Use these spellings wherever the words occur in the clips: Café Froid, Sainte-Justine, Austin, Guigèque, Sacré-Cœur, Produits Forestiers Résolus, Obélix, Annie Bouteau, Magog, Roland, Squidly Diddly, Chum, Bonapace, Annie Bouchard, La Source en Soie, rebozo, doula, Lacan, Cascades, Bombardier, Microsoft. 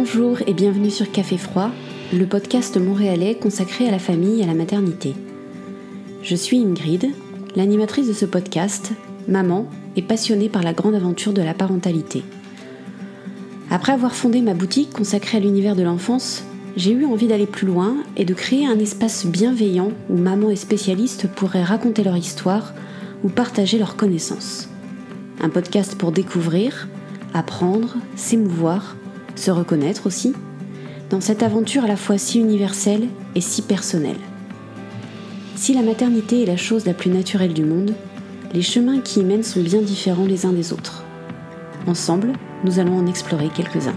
Bonjour et bienvenue sur Café Froid, le podcast montréalais consacré à la famille et à la maternité. Je suis Ingrid, l'animatrice de ce podcast, maman et passionnée par la grande aventure de la parentalité. Après avoir fondé ma boutique consacrée à l'univers de l'enfance, j'ai eu envie d'aller plus loin et de créer un espace bienveillant où maman et spécialistes pourraient raconter leur histoire ou partager leurs connaissances. Un podcast pour découvrir, apprendre, s'émouvoir, se reconnaître aussi, dans cette aventure à la fois si universelle et si personnelle. Si la maternité est la chose la plus naturelle du monde, les chemins qui y mènent sont bien différents les uns des autres. Ensemble, nous allons en explorer quelques-uns.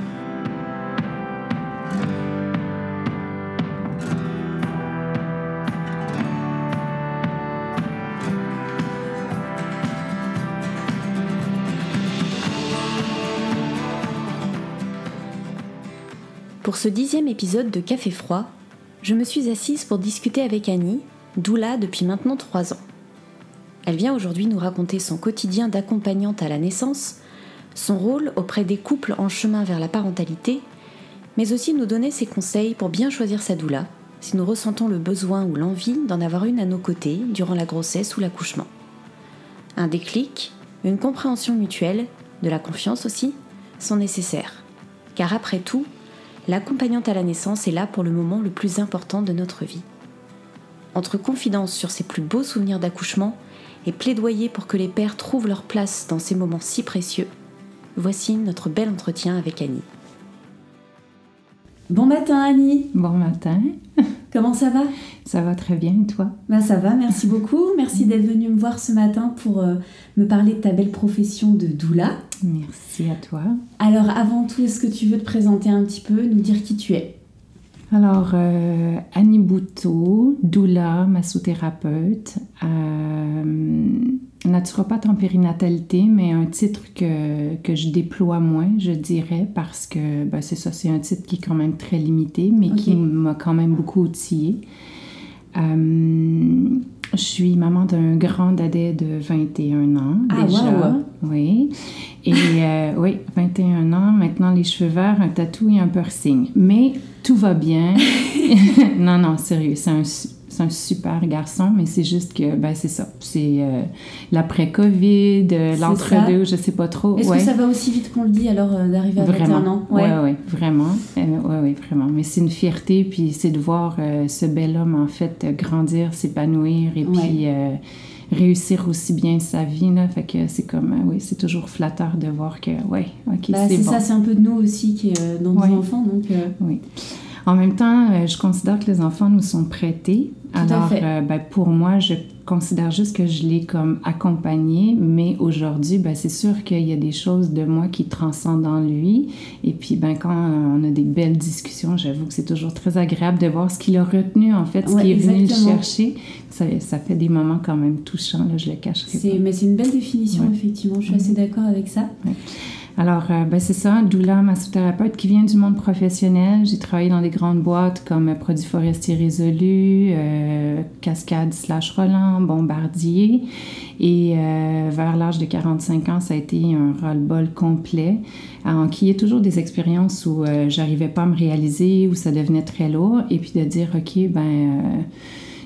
Pour ce 10e épisode de Café Froid, je me suis assise pour discuter avec Annie, doula depuis maintenant 3 ans. Elle vient aujourd'hui nous raconter son quotidien d'accompagnante à la naissance, son rôle auprès des couples en chemin vers la parentalité, mais aussi nous donner ses conseils pour bien choisir sa doula, si nous ressentons le besoin ou l'envie d'en avoir une à nos côtés durant la grossesse ou l'accouchement. Un déclic, une compréhension mutuelle, de la confiance aussi, sont nécessaires. Car après tout, l'accompagnante à la naissance est là pour le moment le plus important de notre vie. Entre confidences sur ses plus beaux souvenirs d'accouchement et plaidoyer pour que les pères trouvent leur place dans ces moments si précieux, voici notre bel entretien avec Annie. Bon matin Annie. Bon matin. Comment ça va ? Ça va très bien et toi ? Ça va, merci beaucoup. Merci d'être venue me voir ce matin pour me parler de ta belle profession de doula. Merci à toi. Alors avant tout, est-ce que tu veux te présenter un petit peu, nous dire qui tu es ? Alors, Annie Bouteau, doula, massothérapeute, naturopathe en périnatalité, mais un titre que je déploie moins, je dirais, parce que c'est ça, c'est un titre qui est quand même très limité, mais qui m'a quand même beaucoup outillée. Je suis maman d'un grand dadais de 21 ans déjà. Wow. Oui. Et oui, 21 ans, maintenant les cheveux verts, un tatou et un piercing. Mais tout va bien. Non, sérieux, c'est un super garçon, mais c'est juste que, c'est ça. C'est l'après-Covid, l'entre-deux, je sais pas trop. Est-ce que ça va aussi vite qu'on le dit, alors, d'arriver à 21 ans? Oui, vraiment. Vraiment. Mais c'est une fierté, puis c'est de voir ce bel homme, en fait, grandir, s'épanouir, et puis réussir aussi bien sa vie, là. Fait que c'est comme, c'est toujours flatteur de voir que, c'est bon. Ça, c'est un peu de nous aussi qui est dans nos enfants, donc... Oui. En même temps, je considère que les enfants nous sont prêtés. Alors, pour moi, je considère juste que je l'ai comme accompagnée, mais aujourd'hui, c'est sûr qu'il y a des choses de moi qui transcendent en lui. Et puis, quand on a des belles discussions, j'avoue que c'est toujours très agréable de voir ce qu'il a retenu, en fait, ce qui est venu le chercher. Ça fait des moments quand même touchants, là, je le cacherai pas. Mais c'est une belle définition, effectivement. Je suis assez d'accord avec ça. Ouais. Alors, c'est ça, doula, massothérapeute qui vient du monde professionnel. J'ai travaillé dans des grandes boîtes comme Produits Forestiers Résolus, Cascades / Roland, Bombardier. Et vers l'âge de 45 ans, ça a été un ras-le-bol complet, en qui il y a toujours des expériences où j'arrivais pas à me réaliser, où ça devenait très lourd. Et puis de dire,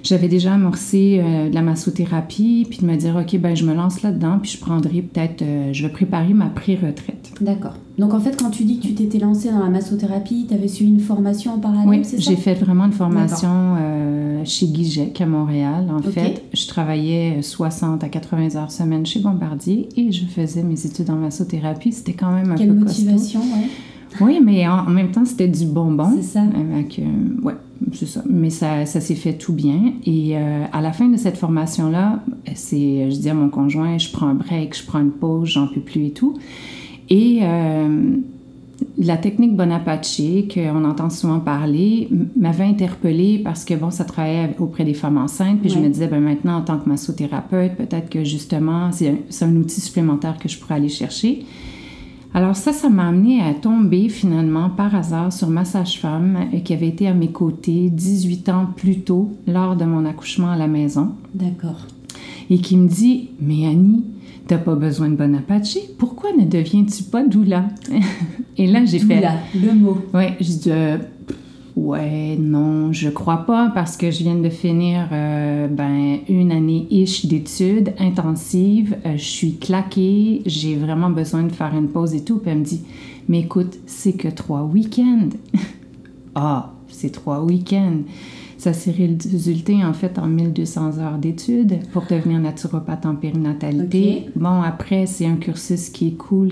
j'avais déjà amorcé de la massothérapie, puis de me dire, je me lance là-dedans, puis je prendrai peut-être... je vais préparer ma pré-retraite. D'accord. Donc, en fait, quand tu dis que tu t'étais lancée dans la massothérapie, tu avais suivi une formation en parallèle, c'est ça? Oui, j'ai fait vraiment une formation chez Guigèque à Montréal, en fait. Je travaillais 60 à 80 heures semaine chez Bombardier et je faisais mes études en massothérapie. C'était quand même un peu costaud. Quelle motivation, Oui, mais en même temps, c'était du bonbon. C'est ça. Avec, c'est ça. Mais ça s'est fait tout bien. Et à la fin de cette formation-là, je dis à mon conjoint, je prends un break, je prends une pause, j'en peux plus et tout. Et la technique Bonapace, qu'on entend souvent parler, m'avait interpellée parce que, ça travaillait auprès des femmes enceintes. Puis je me disais, maintenant, en tant que massothérapeute, peut-être que, justement, c'est un outil supplémentaire que je pourrais aller chercher. Alors ça m'a amenée à tomber finalement par hasard sur ma sage-femme qui avait été à mes côtés 18 ans plus tôt lors de mon accouchement à la maison. D'accord. et qui me dit « Mais Annie, t'as pas besoin de Bonapace, pourquoi ne deviens-tu pas doula? » Et là, j'ai fait... Doula, le mot. Oui, j'ai dit « Ouais, non, je crois pas parce que je viens de finir une année-ish d'études intensives, je suis claquée, j'ai vraiment besoin de faire une pause et tout. » Puis elle me dit « Mais écoute, c'est que 3 week-ends. » Ah, c'est 3 week-ends. Ça s'est résulté, en fait, en 1200 heures d'études pour devenir naturopathe en périnatalité. Okay. Bon, après, c'est un cursus qui est cool,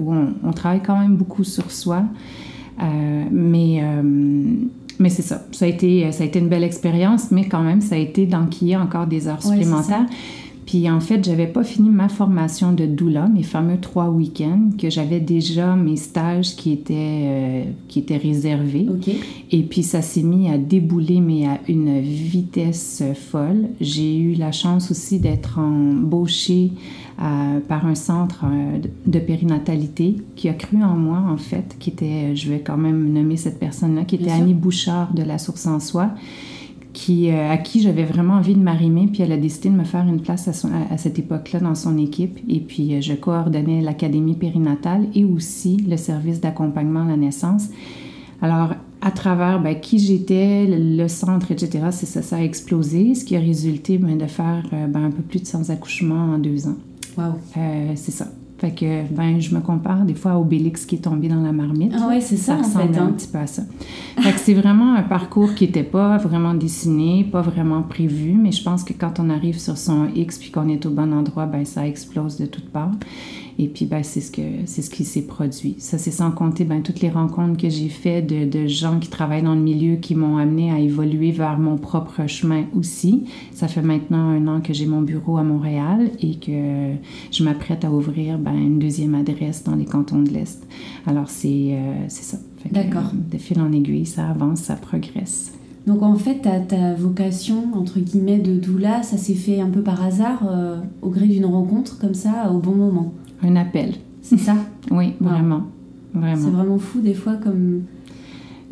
où on travaille quand même beaucoup sur soi. Mais c'est ça. Ça a été une belle expérience, mais quand même, ça a été d'enquiller encore des heures supplémentaires. Puis, en fait, j'avais pas fini ma formation de doula, mes fameux 3 week-ends, que j'avais déjà mes stages qui étaient réservés. Okay. Et puis, ça s'est mis à débouler, mais à une vitesse folle. J'ai eu la chance aussi d'être embauchée par un centre de périnatalité qui a cru en moi, en fait, qui était, je vais quand même nommer cette personne-là, qui était Annie Bouchard de La Source en Soie. À qui j'avais vraiment envie de m'arrimer, puis elle a décidé de me faire une place à cette époque-là dans son équipe. Et puis, je coordonnais l'académie périnatale et aussi le service d'accompagnement à la naissance. Alors, à travers qui j'étais, le centre, etc., c'est ça, ça a explosé, ce qui a résulté de faire un peu plus de 100 accouchements en 2 ans. Wow! C'est ça. Fait que, je me compare des fois à Obélix qui est tombé dans la marmite. Ah oui, c'est ça, ça ressemble un petit peu à ça. Fait que c'est vraiment un parcours qui n'était pas vraiment dessiné, pas vraiment prévu, mais je pense que quand on arrive sur son X puis qu'on est au bon endroit, ça explose de toutes parts. Et puis, c'est ce qui s'est produit. Ça, c'est sans compter toutes les rencontres que j'ai faites de gens qui travaillent dans le milieu qui m'ont amenée à évoluer vers mon propre chemin aussi. Ça fait maintenant 1 an que j'ai mon bureau à Montréal et que je m'apprête à ouvrir une 2e adresse dans les cantons de l'Est. Alors, c'est ça. Fait que, d'accord. De fil en aiguille, ça avance, ça progresse. Donc, en fait, ta vocation, entre guillemets, de doula, ça s'est fait un peu par hasard, au gré d'une rencontre comme ça, au bon moment. Un appel. C'est ça? Oui, vraiment. Wow. Vraiment. C'est vraiment fou, des fois, comme...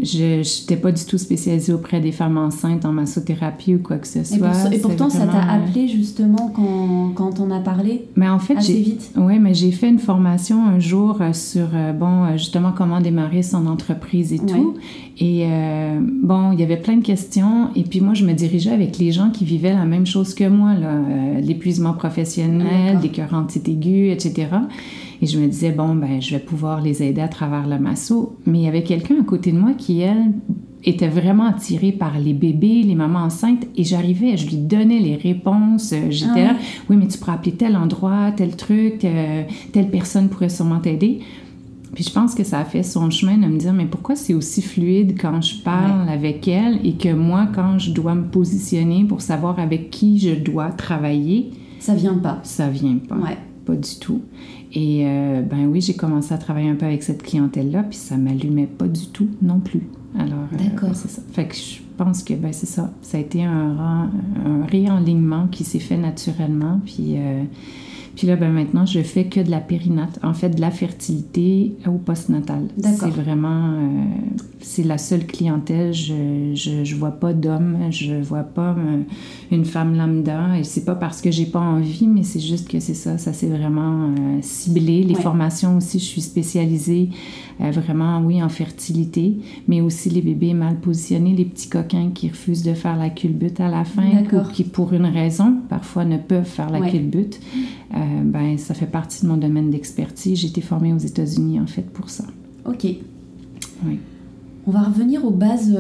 Je n'étais pas du tout spécialisée auprès des femmes enceintes en massothérapie ou quoi que ce soit. Et pourtant, vraiment... ça t'a appelé justement quand on a parlé, mais en fait, assez vite. Oui, mais j'ai fait une formation un jour sur, justement, comment démarrer son entreprise et tout. Et il y avait plein de questions. Et puis moi, je me dirigeais avec les gens qui vivaient la même chose que moi, là, l'épuisement professionnel, des cœurs aiguës, etc. Et je me disais, je vais pouvoir les aider à travers le masso. Mais il y avait quelqu'un à côté de moi qui, elle, était vraiment attirée par les bébés, les mamans enceintes. Et j'arrivais, je lui donnais les réponses. J'étais là, oui, mais tu pourrais appeler tel endroit, tel truc, telle personne pourrait sûrement t'aider. Puis je pense que ça a fait son chemin de me dire, mais pourquoi c'est aussi fluide quand je parle avec elle et que moi, quand je dois me positionner pour savoir avec qui je dois travailler... Ça vient pas. Ça vient pas. Ouais. Pas du tout. Et j'ai commencé à travailler un peu avec cette clientèle-là, puis ça m'allumait pas du tout non plus. Alors, d'accord. C'est ça. Fait que je pense que, c'est ça. Ça a été un réalignement qui s'est fait naturellement, puis... Puis là, maintenant, je fais que de la périnate, en fait, de la fertilité au postnatal. D'accord. C'est vraiment... c'est la seule clientèle. Je vois pas d'homme, je vois pas une femme lambda. Et c'est pas parce que j'ai pas envie, mais c'est juste que c'est ça. Ça s'est vraiment ciblé. Les formations aussi, je suis spécialisée vraiment, en fertilité, mais aussi les bébés mal positionnés, les petits coquins qui refusent de faire la culbute à la fin, ou qui, pour une raison, parfois ne peuvent faire la culbute. Ça fait partie de mon domaine d'expertise. J'ai été formée aux États-Unis, en fait, pour ça. OK. Oui. On va revenir aux bases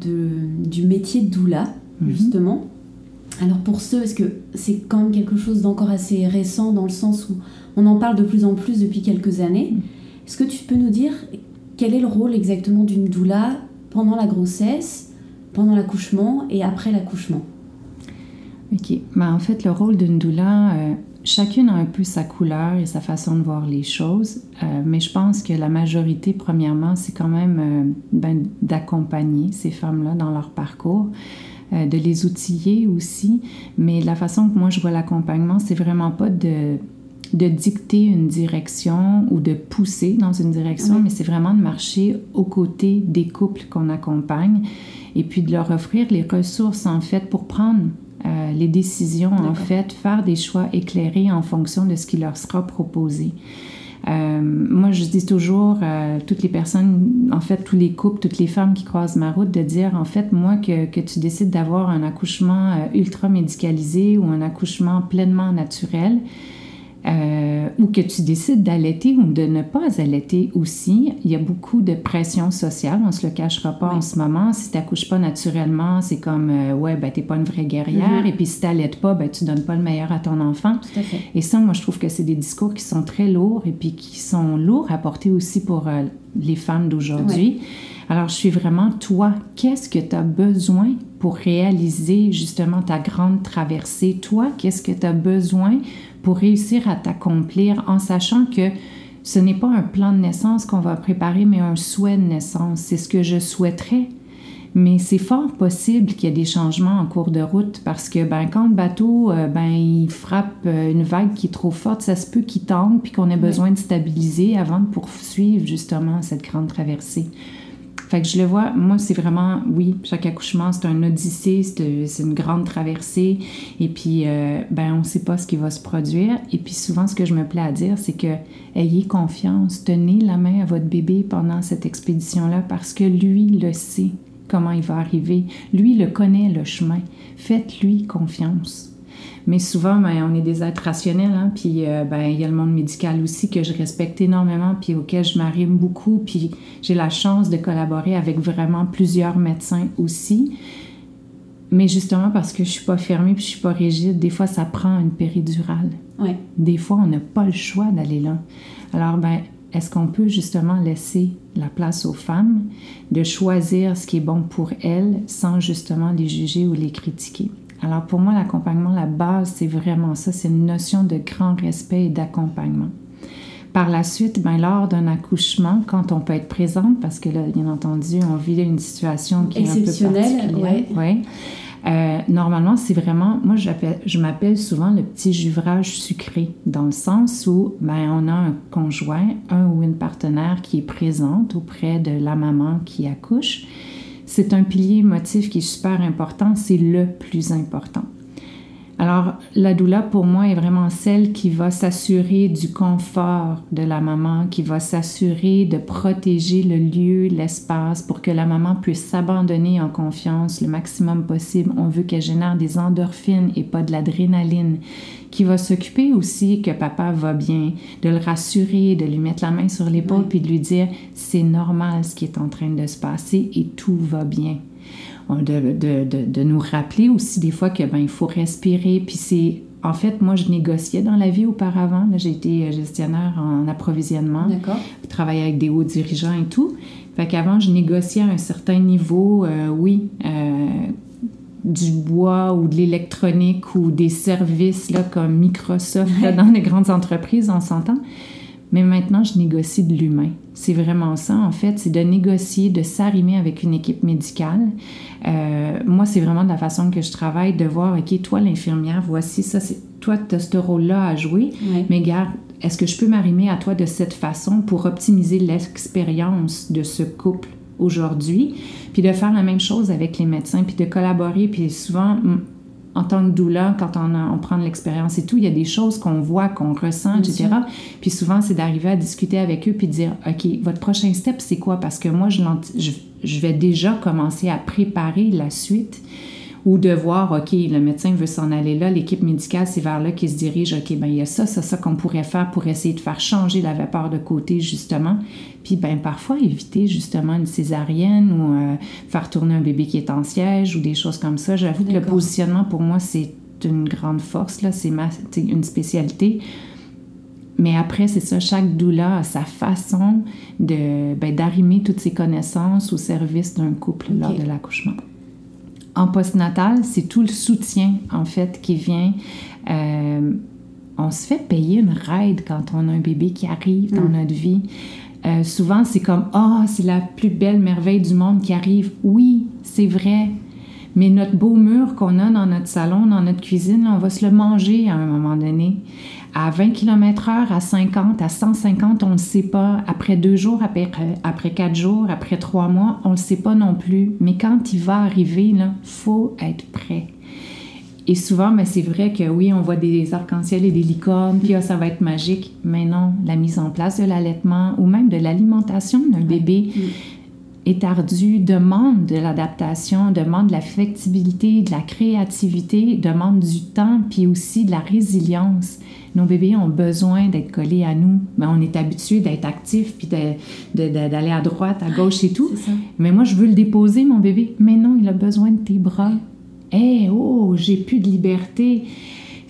du métier de doula, justement. Alors, pour ceux, parce que c'est quand même quelque chose d'encore assez récent, dans le sens où on en parle de plus en plus depuis quelques années. Est-ce que tu peux nous dire quel est le rôle exactement d'une doula pendant la grossesse, pendant l'accouchement et après l'accouchement? OK. En fait, le rôle d'une doula, chacune a un peu sa couleur et sa façon de voir les choses, mais je pense que la majorité, premièrement, c'est quand même d'accompagner ces femmes-là dans leur parcours, de les outiller aussi, mais la façon que moi je vois l'accompagnement, c'est vraiment pas de dicter une direction ou de pousser dans une direction, mais c'est vraiment de marcher aux côtés des couples qu'on accompagne et puis de leur offrir les ressources, en fait, pour prendre les décisions, en fait, faire des choix éclairés en fonction de ce qui leur sera proposé. Moi, je dis toujours toutes les personnes, en fait, tous les couples, toutes les femmes qui croisent ma route, de dire, en fait, moi, que tu décides d'avoir un accouchement ultra médicalisé ou un accouchement pleinement naturel, ou que tu décides d'allaiter ou de ne pas allaiter aussi, il y a beaucoup de pression sociale, on ne se le cachera pas en ce moment. Si tu n'accouches pas naturellement, c'est comme ouais, ben t'es pas une vraie guerrière, et puis si tu n'allaites pas, ben tu donnes pas le meilleur à ton enfant. Tout à fait. Et ça, moi, je trouve que c'est des discours qui sont très lourds et puis qui sont lourds à porter aussi pour les femmes d'aujourd'hui. Ouais. Alors, je suis vraiment, toi, qu'est-ce que tu as besoin pour réaliser justement ta grande traversée? Toi, qu'est-ce que tu as besoin pour réussir à t'accomplir en sachant que ce n'est pas un plan de naissance qu'on va préparer, mais un souhait de naissance. C'est ce que je souhaiterais. Mais c'est fort possible qu'il y ait des changements en cours de route parce que ben, quand le bateau il frappe une vague qui est trop forte, ça se peut qu'il tangue puis qu'on ait besoin de stabiliser avant de poursuivre justement cette grande traversée. Fait que je le vois, moi, c'est vraiment, oui, chaque accouchement, c'est un odyssée, c'est une grande traversée. Et puis, on ne sait pas ce qui va se produire. Et puis, souvent, ce que je me plais à dire, c'est que ayez confiance, tenez la main à votre bébé pendant cette expédition-là parce que lui le sait comment il va arriver. Lui le connaît, le chemin. Faites-lui confiance. Mais souvent, on est des êtres rationnels, hein? Puis il y a le monde médical aussi que je respecte énormément, puis auquel je m'arrime beaucoup, puis j'ai la chance de collaborer avec vraiment plusieurs médecins aussi. Mais justement, parce que je ne suis pas fermée puis je ne suis pas rigide, des fois, ça prend une péridurale. Ouais. Des fois, on n'a pas le choix d'aller là. Alors, est-ce qu'on peut justement laisser la place aux femmes de choisir ce qui est bon pour elles sans justement les juger ou les critiquer? Alors, pour moi, l'accompagnement, la base, c'est vraiment ça. C'est une notion de grand respect et d'accompagnement. Par la suite, lors d'un accouchement, quand on peut être présente, parce que là, bien entendu, on vit une situation qui est un peu particulière. Ouais. Ouais. Normalement, c'est vraiment... Moi, je m'appelle souvent le petit juvrage sucré, dans le sens où on a un conjoint, un ou une partenaire qui est présente auprès de la maman qui accouche. C'est un pilier émotif qui est super important, c'est le plus important. Alors, la doula, pour moi, est vraiment celle qui va s'assurer du confort de la maman, qui va s'assurer de protéger le lieu, l'espace, pour que la maman puisse s'abandonner en confiance le maximum possible. On veut qu'elle génère des endorphines et pas de l'adrénaline, qui va s'occuper aussi que papa va bien, de le rassurer, de lui mettre la main sur l'épaule, puis de lui dire « c'est normal ce qui est en train de se passer et tout va bien ». De nous rappeler aussi des fois que il faut respirer. Puis c'est... En fait, moi, je négociais dans la vie auparavant. Là, j'ai été gestionnaire en approvisionnement. D'accord. Travaillais avec des hauts dirigeants et tout. Fait qu'avant, je négociais à un certain niveau, du bois ou de l'électronique ou des services là, comme Microsoft là, dans les grandes entreprises, on s'entend. Mais maintenant, je négocie de l'humain. C'est vraiment ça, en fait. C'est de négocier, de s'arrimer avec une équipe médicale. Moi, c'est vraiment de la façon que je travaille, de voir, OK, toi, l'infirmière, voici ça. Toi, tu as ce rôle-là à jouer. Oui. Mais regarde, est-ce que je peux m'arrimer à toi de cette façon pour optimiser l'expérience de ce couple aujourd'hui? Puis de faire la même chose avec les médecins, puis de collaborer. Puis souvent... En tant que doula, quand on prend de l'expérience et tout, il y a des choses qu'on voit, qu'on ressent, etc. Puis souvent, c'est d'arriver à discuter avec eux puis de dire, OK, votre prochain step, c'est quoi? Parce que moi, je vais déjà commencer à préparer la suite ou de voir, OK, le médecin veut s'en aller là, l'équipe médicale, c'est vers là qu'il se dirige. OK, il y a ça qu'on pourrait faire pour essayer de faire changer la vapeur de côté, justement. Puis, parfois, éviter, justement, une césarienne ou faire tourner un bébé qui est en siège ou des choses comme ça. J'avoue D'accord. que le positionnement, pour moi, c'est une grande force, là. C'est une spécialité. Mais après, c'est ça, chaque doula a sa façon d'arrimer toutes ses connaissances au service d'un couple lors de l'accouchement. En postnatal, c'est tout le soutien, en fait, qui vient. On se fait payer une ride quand on a un bébé qui arrive dans notre vie. Souvent, c'est comme « Ah, c'est la plus belle merveille du monde qui arrive. » Oui, c'est vrai. Mais notre beau mur qu'on a dans notre salon, dans notre cuisine, là, on va se le manger à un moment donné. À 20 km/h, à 50, à 150, on ne le sait pas. Après 2 jours, après 4 jours, après 3 mois, on ne le sait pas non plus. Mais quand il va arriver, il faut être prêt. Et souvent, mais c'est vrai que oui, on voit des arcs-en-ciel et des licornes, puis ah, ça va être magique. Mais non, la mise en place de l'allaitement ou même de l'alimentation d'un bébé est ardue, demande de l'adaptation, demande de la flexibilité, de la créativité, demande du temps, puis aussi de la résilience. Nos bébés ont besoin d'être collés à nous. Mais on est habitué d'être actif puis d'aller à droite, à gauche et tout. Mais moi, je veux le déposer, mon bébé. Mais non, il a besoin de tes bras. Hey, oh, j'ai plus de liberté.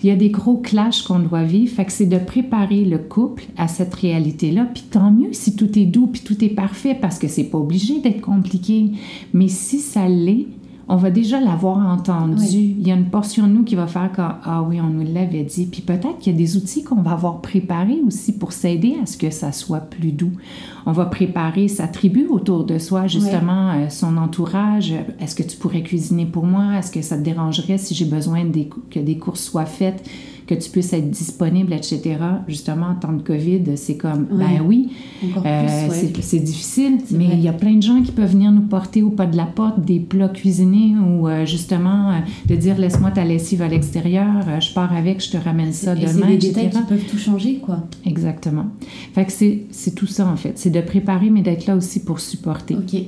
Il y a des gros clashs qu'on doit vivre. Fait que c'est de préparer le couple à cette réalité-là. Puis tant mieux si tout est doux puis tout est parfait, parce que c'est pas obligé d'être compliqué. Mais si ça l'est, on va déjà l'avoir entendu. Oui. Il y a une portion de nous qui va faire comme « Ah oui, on nous l'avait dit ». Puis peut-être qu'il y a des outils qu'on va avoir préparés aussi pour s'aider à ce que ça soit plus doux. On va préparer sa tribu autour de soi, justement, son entourage. Est-ce que tu pourrais cuisiner pour moi? Est-ce que ça te dérangerait si j'ai besoin que des courses soient faites, que tu puisses être disponible, etc. Justement, en temps de COVID, c'est comme, ben oui, c'est difficile, c'est mais il y a plein de gens qui peuvent venir nous porter au pas de la porte des plats cuisinés ou justement de dire, laisse-moi ta lessive à l'extérieur, je pars avec, je te ramène ça et demain, etc. C'est des détails qui peuvent tout changer, quoi. Exactement. Fait que c'est tout ça, en fait. C'est de préparer, mais d'être là aussi pour supporter. OK.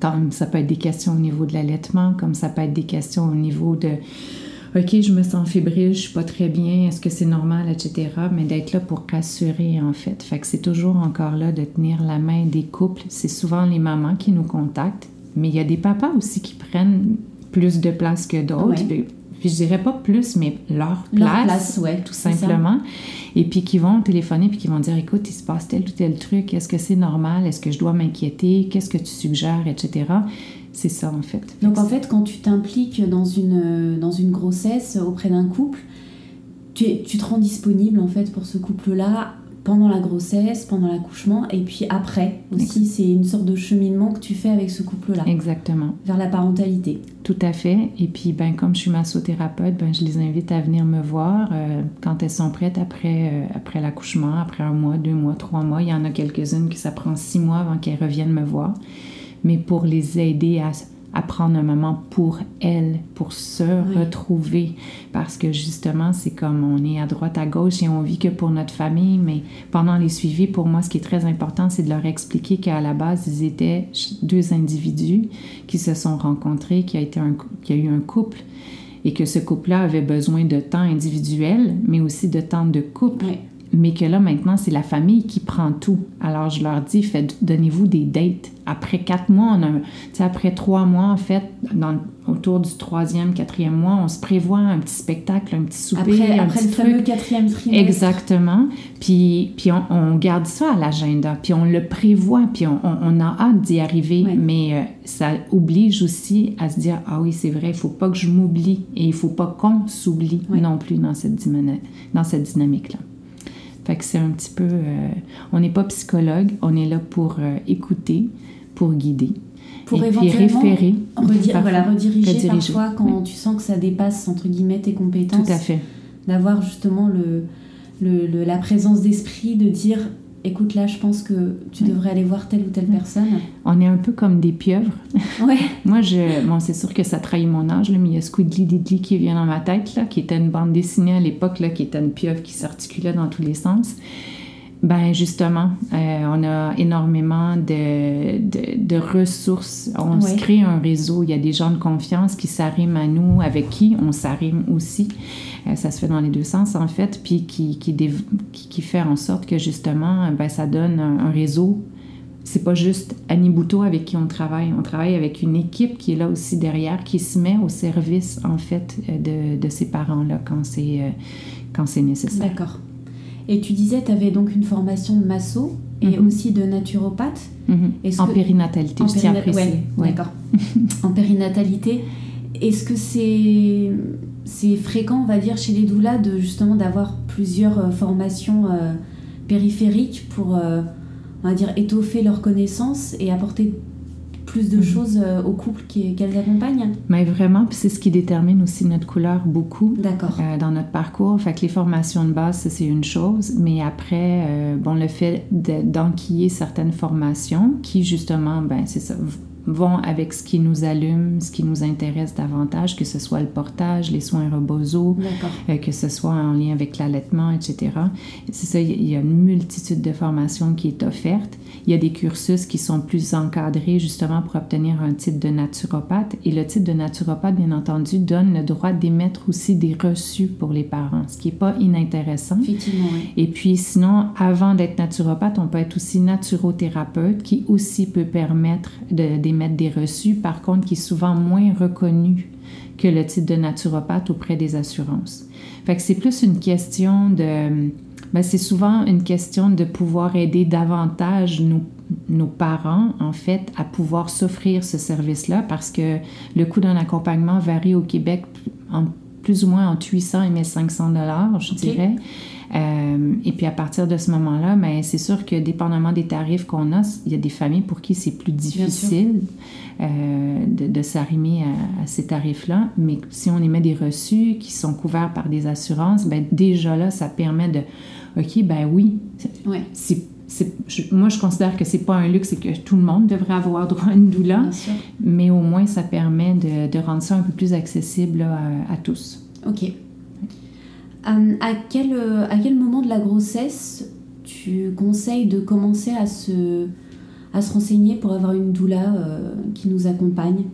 Comme ça peut être des questions au niveau de l'allaitement, comme ça peut être des questions au niveau de... OK, je me sens fébrile, je suis pas très bien, est-ce que c'est normal, etc. Mais d'être là pour rassurer, en fait. Fait que c'est toujours encore là de tenir la main des couples. C'est souvent les mamans qui nous contactent, mais il y a des papas aussi qui prennent plus de place que d'autres. Ouais. Puis je dirais pas plus, mais leur place tout simplement. Et puis qui vont téléphoner, puis qui vont dire, écoute, il se passe tel ou tel truc, est-ce que c'est normal, est-ce que je dois m'inquiéter, qu'est-ce que tu suggères, etc. C'est ça, en fait. Donc, en fait, quand tu t'impliques dans une grossesse auprès d'un couple, tu te rends disponible, en fait, pour ce couple-là pendant la grossesse, pendant l'accouchement, et puis après aussi. C'est une sorte de cheminement que tu fais avec ce couple-là. Exactement. Vers la parentalité. Tout à fait. Et puis, ben, comme je suis massothérapeute, ben, je les invite à venir me voir quand elles sont prêtes après l'accouchement, après 1 mois, 2 mois, 3 mois. Il y en a quelques-unes que ça prend 6 mois avant qu'elles reviennent me voir. Mais pour les aider à prendre un moment pour elles, pour se retrouver. Parce que justement, c'est comme on est à droite, à gauche et on vit que pour notre famille. Mais pendant les suivis, pour moi, ce qui est très important, c'est de leur expliquer qu'à la base, ils étaient 2 individus qui se sont rencontrés, qu'il y a eu un couple. Et que ce couple-là avait besoin de temps individuel, mais aussi de temps de couple. Oui. Mais que là, maintenant, c'est la famille qui prend tout. Alors, je leur dis, donnez-vous des dates. Après 4 mois, après 3 mois, en fait, autour du 3e, 4e mois, on se prévoit un petit spectacle, un petit souper, après petit truc. Fameux 4e trimestre. Exactement. Puis on garde ça à l'agenda, puis on le prévoit, puis on a hâte d'y arriver. Ouais. Mais ça oblige aussi à se dire, ah oui, c'est vrai, il ne faut pas que je m'oublie et il ne faut pas qu'on s'oublie non plus dans cette dynamique-là. Fait que c'est un petit peu... on n'est pas psychologue, on est là pour écouter, pour guider. Pour et éventuellement puis référer. Rediriger parfois quand tu sens que ça dépasse, entre guillemets, tes compétences. Tout à fait. D'avoir justement la présence d'esprit de dire, écoute, là, je pense que tu devrais aller voir telle ou telle personne. On est un peu comme des pieuvres. Ouais. Moi, c'est sûr que ça trahit mon âge, là, mais il y a Squidly Diddly qui vient dans ma tête, là, qui était une bande dessinée à l'époque, là, qui était une pieuvre qui s'articulait dans tous les sens. Ben justement, on a énormément de ressources. On se crée un réseau. Il y a des gens de confiance qui s'arriment à nous, avec qui on s'arrime aussi. Ça se fait dans les 2 sens, en fait, puis qui fait en sorte que, justement, ben, ça donne un réseau. C'est pas juste Annie Bouteau avec qui on travaille. On travaille avec une équipe qui est là aussi derrière, qui se met au service, en fait, de ces parents-là quand c'est nécessaire. D'accord. Et tu disais, tu avais donc une formation de masso et aussi de naturopathe. Mm-hmm. En périnatalité, je tiens à préciser. Oui, d'accord. En périnatalité, est-ce que c'est fréquent, on va dire, chez les doulas, d'avoir plusieurs formations périphériques pour, on va dire, étoffer leurs connaissances et apporter plus de choses aux couples qu'elles accompagnent? Mais vraiment, puis c'est ce qui détermine aussi notre couleur beaucoup. D'accord. Dans notre parcours. Fait que les formations de base, ça, c'est une chose, mais après, le fait d'enquiller certaines formations qui, justement, ben c'est ça, vont avec ce qui nous allume, ce qui nous intéresse davantage, que ce soit le portage, les soins rebozo, que ce soit en lien avec l'allaitement, etc. C'est ça, il y a une multitude de formations qui est offerte. Il y a des cursus qui sont plus encadrés justement pour obtenir un titre de naturopathe. Et le titre de naturopathe, bien entendu, donne le droit d'émettre aussi des reçus pour les parents, ce qui n'est pas inintéressant. Effectivement, oui. Et puis sinon, avant d'être naturopathe, on peut être aussi naturothérapeute qui aussi peut permettre d'émettre des reçus, par contre qui est souvent moins reconnu que le titre de naturopathe auprès des assurances. Fait que c'est plus une question de... Bien, c'est souvent une question de pouvoir aider davantage nos parents, en fait, à pouvoir s'offrir ce service-là, parce que le coût d'un accompagnement varie au Québec plus ou moins entre 800 et 1500 $, je dirais. Et puis, à partir de ce moment-là, bien, c'est sûr que dépendamment des tarifs qu'on a, il y a des familles pour qui c'est plus difficile de s'arrimer à ces tarifs-là. Mais si on émet des reçus qui sont couverts par des assurances, bien, déjà là, ça permet de... OK, bien oui, moi, je considère que c'est pas un luxe et que tout le monde devrait avoir droit à une doula, mais au moins, ça permet de rendre ça un peu plus accessible là, à tous. OK. À quel moment de la grossesse tu conseilles de commencer à se renseigner pour avoir une doula qui nous accompagne?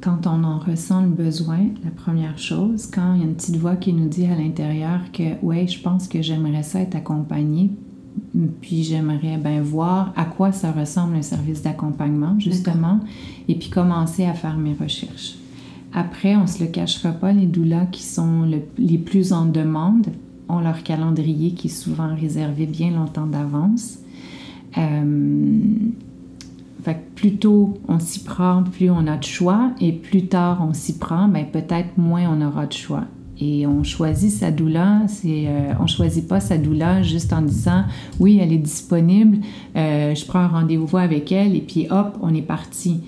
Quand on en ressent le besoin, la première chose, quand il y a une petite voix qui nous dit à l'intérieur que « ouais, je pense que j'aimerais ça être accompagnée », puis j'aimerais voir à quoi ça ressemble un service d'accompagnement, justement, et puis commencer à faire mes recherches. Après, on ne se le cachera pas, les doulas qui sont les plus en demande ont leur calendrier qui est souvent réservé bien longtemps d'avance. Fait que plus tôt on s'y prend, plus on a de choix, et plus tard on s'y prend, peut-être moins on aura de choix. Et on choisit sa doula, on choisit pas sa doula juste en disant « oui, elle est disponible, je prends un rendez-vous avec elle et puis hop, on est parti ».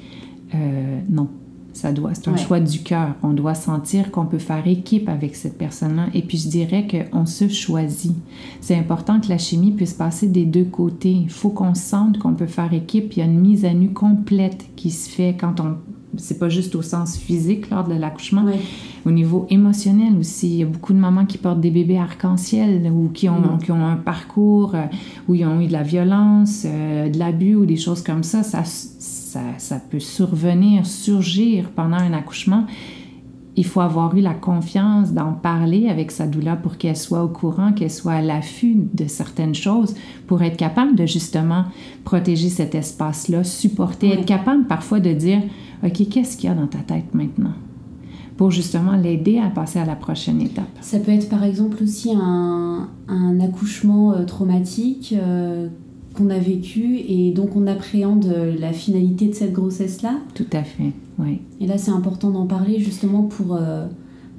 Non. C'est un choix du cœur. On doit sentir qu'on peut faire équipe avec cette personne-là. Et puis, je dirais qu'on se choisit. C'est important que la chimie puisse passer des deux côtés. Il faut qu'on sente qu'on peut faire équipe. Il y a une mise à nu complète qui se fait quand on... C'est pas juste au sens physique lors de l'accouchement. Ouais. Au niveau émotionnel aussi, il y a beaucoup de mamans qui portent des bébés arc-en-ciel ou qui ont un parcours où ils ont eu de la violence, de l'abus ou des choses comme ça. Ça peut surgir pendant un accouchement. Il faut avoir eu la confiance d'en parler avec sa doula pour qu'elle soit au courant, qu'elle soit à l'affût de certaines choses pour être capable de justement protéger cet espace-là, supporter, être capable parfois de dire « OK, qu'est-ce qu'il y a dans ta tête maintenant? » pour justement l'aider à passer à la prochaine étape. Ça peut être par exemple aussi un accouchement traumatique qu'on a vécu et donc on appréhende la finalité de cette grossesse-là. Tout à fait, oui. Et là, c'est important d'en parler justement pour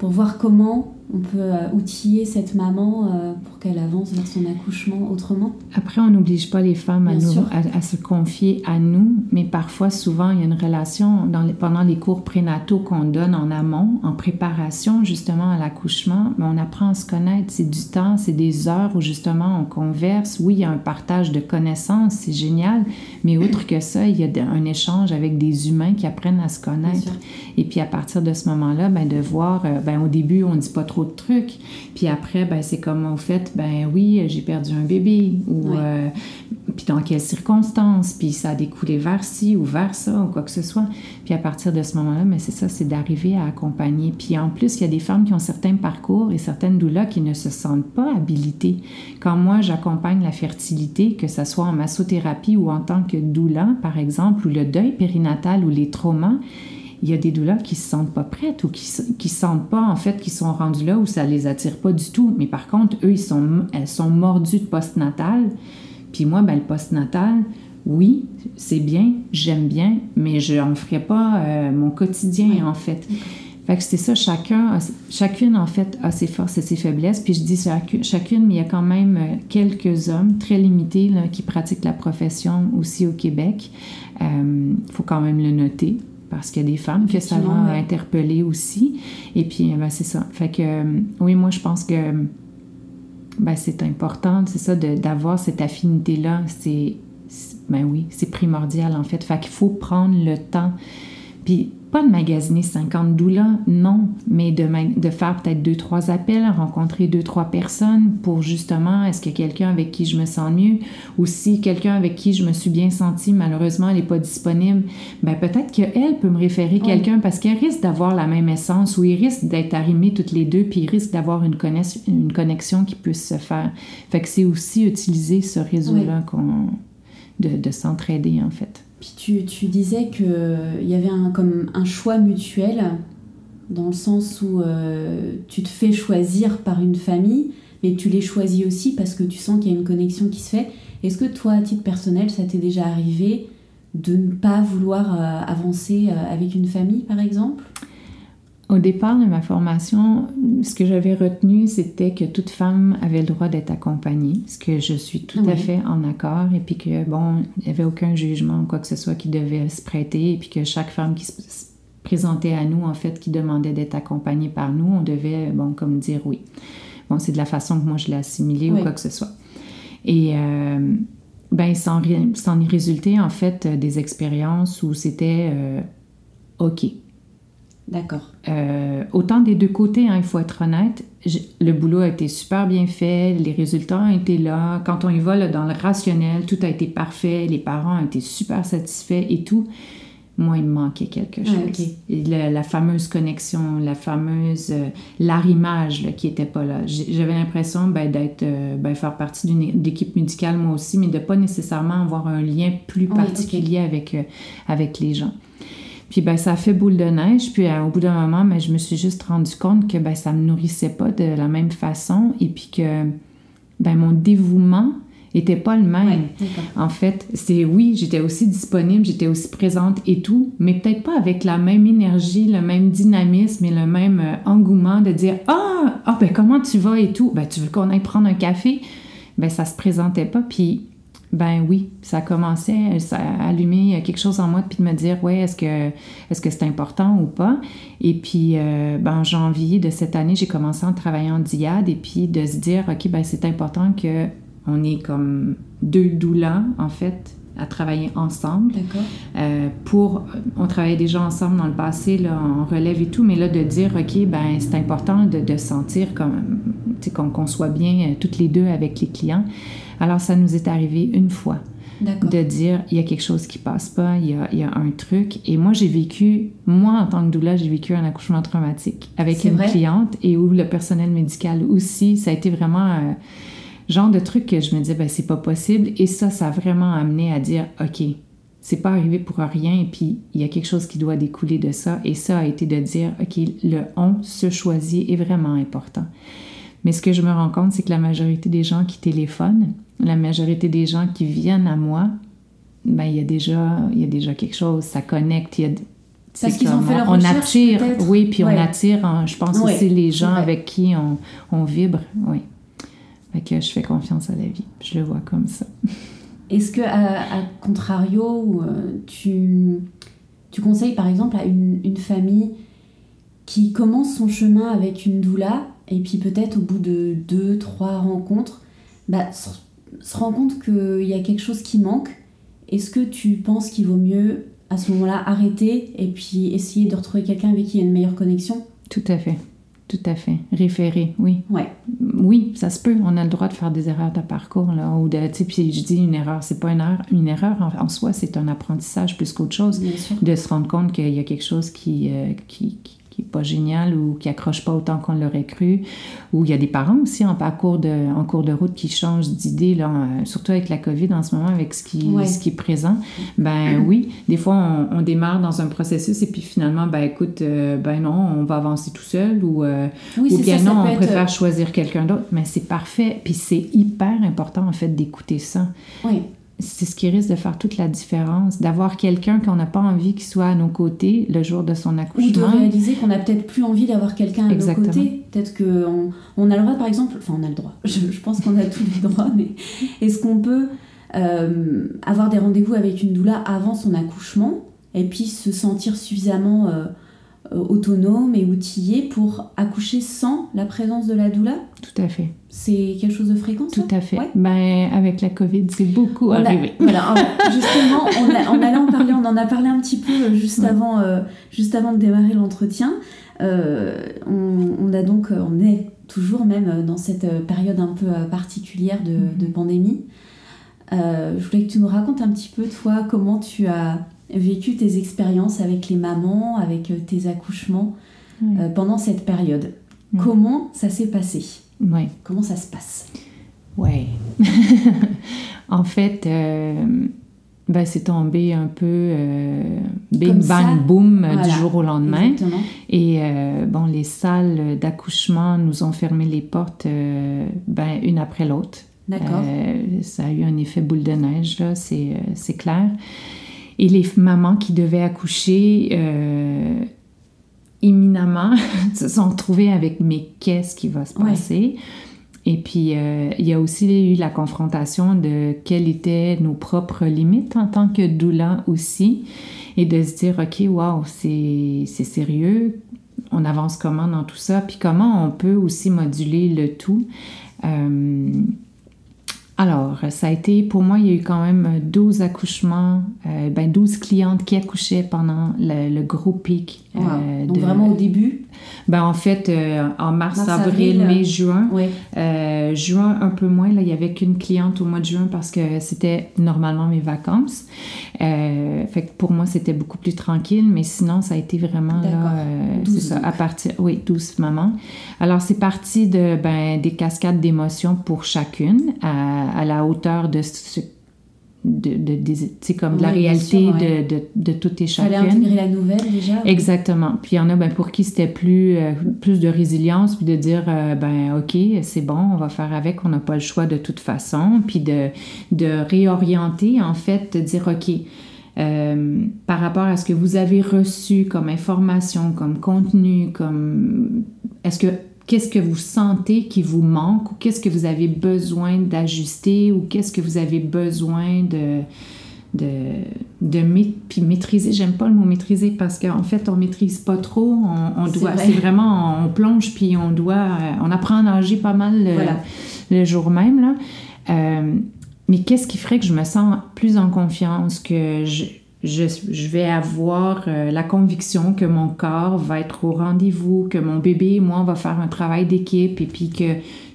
voir comment on peut outiller cette maman pour qu'elle avance vers son accouchement autrement. Après, on n'oblige pas les femmes à se confier à nous, mais parfois, souvent, il y a une relation pendant les cours prénataux qu'on donne en amont, en préparation justement à l'accouchement, mais on apprend à se connaître. C'est du temps, c'est des heures où justement on converse. Oui, il y a un partage de connaissances, c'est génial, mais outre que ça, il y a un échange avec des humains qui apprennent à se connaître. Et puis à partir de ce moment-là, de voir, au début, on ne dit pas trop de trucs. Puis après, c'est comme au fait, oui, j'ai perdu un bébé ou puis dans quelles circonstances, puis ça a découlé vers ci ou vers ça ou quoi que ce soit. Puis à partir de ce moment-là, c'est ça, c'est d'arriver à accompagner. Puis en plus, il y a des femmes qui ont certains parcours et certaines doulas qui ne se sentent pas habilitées. Quand moi, j'accompagne la fertilité, que ce soit en massothérapie ou en tant que doula, par exemple, ou le deuil périnatal ou les traumas, il y a des doulas qui ne se sentent pas prêtes ou qui ne sentent pas, en fait, qui sont rendues là où ça ne les attire pas du tout. Mais par contre, eux, elles sont mordues de postnatal. Puis moi, le postnatal, oui, c'est bien, j'aime bien, mais je n'en ferai pas mon quotidien, en fait. Okay. Fait que c'est ça, chacune, en fait, a ses forces et ses faiblesses. Puis je dis chacune, mais il y a quand même quelques hommes très limités là, qui pratiquent la profession aussi au Québec. Faut quand même le noter. Parce qu'il y a des femmes que ça va interpeller aussi. Et puis, c'est ça. Fait que, oui, moi, je pense que c'est important, c'est ça, d'avoir cette affinité-là. Ben oui, c'est primordial en fait. Fait qu'il faut prendre le temps. Puis pas de magasiner 50 doulas, non, mais de faire peut-être 2-3 appels, rencontrer 2-3 personnes pour justement, est-ce qu'il y a quelqu'un avec qui je me sens mieux? Ou si quelqu'un avec qui je me suis bien sentie, malheureusement, elle n'est pas disponible, bien peut-être qu'elle peut me référer quelqu'un parce qu'elle risque d'avoir la même essence ou ils risquent d'être arrimés toutes les deux puis ils risquent d'avoir une connexion qui puisse se faire. Fait que c'est aussi utiliser ce réseau-là de s'entraider, en fait. Puis tu disais qu'il y avait comme un choix mutuel, dans le sens où tu te fais choisir par une famille, mais tu les choisis aussi parce que tu sens qu'il y a une connexion qui se fait. Est-ce que toi, à titre personnel, ça t'est déjà arrivé de ne pas vouloir avancer avec une famille, par exemple ? Au départ de ma formation, ce que j'avais retenu, c'était que toute femme avait le droit d'être accompagnée, ce que je suis tout à fait en accord, et puis que, bon, il n'y avait aucun jugement ou quoi que ce soit qui devait se prêter, et puis que chaque femme qui se présentait à nous, en fait, qui demandait d'être accompagnée par nous, on devait, bon, comme dire oui. Bon, c'est de la façon que moi je l'ai assimilée ou quoi que ce soit. Et... ben, s'en y résultait, en fait, des expériences où c'était « OK ». D'accord. Autant des deux côtés, hein, il faut être honnête. Le boulot a été super bien fait, les résultats ont été là. Quand on y va là, dans le rationnel, tout a été parfait, les parents ont été super satisfaits et tout. Moi, il me manquait quelque chose. Ah, okay. La fameuse connexion, l'arrimage là, qui n'était pas là. J'avais l'impression faire partie d'une équipe médicale, moi aussi, mais de ne pas nécessairement avoir un lien plus particulier avec les gens. Puis ça a fait boule de neige, puis au bout d'un moment, je me suis juste rendu compte que ça me nourrissait pas de la même façon et puis que mon dévouement était pas le même. Ouais, en fait, j'étais aussi disponible, j'étais aussi présente et tout, mais peut-être pas avec la même énergie, le même dynamisme et le même engouement de dire « Ah, comment tu vas et tout? Tu veux qu'on aille prendre un café? » Ça se présentait pas, puis... ça commençait à allumer quelque chose en moi puis de me dire, est-ce que c'est important ou pas? Et puis, en janvier de cette année, j'ai commencé à travailler en dyade et puis de se dire, c'est important qu'on ait comme deux doulas, en fait, à travailler ensemble. D'accord. On travaillait déjà ensemble dans le passé, là, on relève et tout, mais là, de dire, c'est important de sentir qu'on soit bien toutes les deux avec les clients. Alors, ça nous est arrivé une fois. D'accord. De dire, il y a quelque chose qui passe pas, il y a un truc. Et moi, en tant que doula, j'ai vécu un accouchement traumatique avec cliente et où le personnel médical aussi, ça a été vraiment un genre de truc que je me disais, c'est pas possible. Et ça a vraiment amené à dire, OK, c'est pas arrivé pour rien et puis il y a quelque chose qui doit découler de ça. Et ça a été de dire, OK, le « on » se choisit est vraiment important. Mais ce que je me rends compte, c'est que la majorité des gens qui téléphonent, la majorité des gens qui viennent à moi, il y a déjà quelque chose, ça connecte, parce qu'ils ont fait leur recherche, peut-être. Oui, puis on attire, je pense aussi les gens avec qui on vibre, Fait que je fais confiance à la vie, je le vois comme ça. Est-ce que, à contrario, tu conseilles par exemple à une famille qui commence son chemin avec une doula, et puis peut-être au bout de 2-3 rencontres, se rend compte qu'il y a quelque chose qui manque. Est-ce que tu penses qu'il vaut mieux, à ce moment-là, arrêter et puis essayer de retrouver quelqu'un avec qui il y a une meilleure connexion? Tout à fait. Référer, oui. Ouais. Oui, ça se peut. On a le droit de faire des erreurs de parcours, là, ou puis je dis une erreur, c'est pas une erreur en soi, c'est un apprentissage plus qu'autre chose. Bien sûr. De se rendre compte qu'il y a quelque chose qui n'est pas génial ou qui accroche pas autant qu'on l'aurait cru. Ou il y a des parents aussi en cours de route qui changent d'idée, là, surtout avec la COVID en ce moment, avec ce qui est présent. Oui, des fois, on démarre dans un processus et puis finalement, écoute, non, on va avancer tout seul on préfère choisir quelqu'un d'autre. Mais c'est parfait. Puis c'est hyper important, en fait, d'écouter ça. Oui. C'est ce qui risque de faire toute la différence, d'avoir quelqu'un qu'on n'a pas envie qu'il soit à nos côtés le jour de son accouchement. Ou de réaliser qu'on n'a peut-être plus envie d'avoir quelqu'un à nos côtés. Peut-être qu'on a le droit, par exemple... Enfin, on a le droit. Je pense qu'on a tous les droits, mais est-ce qu'on peut avoir des rendez-vous avec une doula avant son accouchement et puis se sentir suffisamment autonome et outillé pour accoucher sans la présence de la doula. Tout à fait. C'est quelque chose de fréquent, ça? Tout à fait. Ouais. Ben, avec la COVID, c'est beaucoup arrivé. Voilà, justement, on en a parlé un petit peu juste avant de démarrer l'entretien. On est toujours même dans cette période un peu particulière de pandémie. Je voulais que tu nous racontes un petit peu, toi, comment tu as vécu tes expériences avec les mamans, avec tes accouchements pendant cette période. Oui. Comment ça s'est passé? Oui. Comment ça se passe? Oui. En fait, c'est tombé un peu big bang boom du jour au lendemain. Exactement. Et les salles d'accouchement nous ont fermé les portes une après l'autre. D'accord. Ça a eu un effet boule de neige, là, c'est clair. Et les mamans qui devaient accoucher imminemment se sont retrouvées avec « mais qu'est-ce qui va se passer? » Et puis, il y a aussi eu la confrontation de quelles étaient nos propres limites en tant que doula aussi, et de se dire « OK, wow, c'est sérieux, on avance comment dans tout ça? » Puis comment on peut aussi moduler le tout? Alors, ça a été, pour moi, il y a eu quand même 12 accouchements, 12 clientes qui accouchaient pendant le gros pic. Donc vraiment au début? En mars, avril, mai, juin. Oui. Juin, un peu moins, là, il n'y avait qu'une cliente au mois de juin parce que c'était normalement mes vacances. Fait que pour moi, c'était beaucoup plus tranquille, mais sinon, ça a été vraiment, là, 12, c'est ça, à partir, 12 mamans. Alors, c'est parti de, des cascades d'émotions pour chacune, à la hauteur de ce de la réalité de toutes et chacune. Il fallait intégrer la nouvelle déjà. Exactement. Puis il y en a pour qui c'était plus de résilience, puis de dire OK, c'est bon, on va faire avec, on n'a pas le choix de toute façon, puis de réorienter en fait, de dire OK, par rapport à ce que vous avez reçu comme information, comme contenu, qu'est-ce que vous sentez qui vous manque, ou qu'est-ce que vous avez besoin d'ajuster, ou qu'est-ce que vous avez besoin de maîtriser. J'aime pas le mot maîtriser parce qu'en fait, on maîtrise pas trop. C'est vraiment, on plonge puis on apprend à nager pas mal le jour même, là. Mais qu'est-ce qui ferait que je me sens plus en confiance, que je vais avoir la conviction que mon corps va être au rendez-vous, que mon bébé et moi, on va faire un travail d'équipe, et puis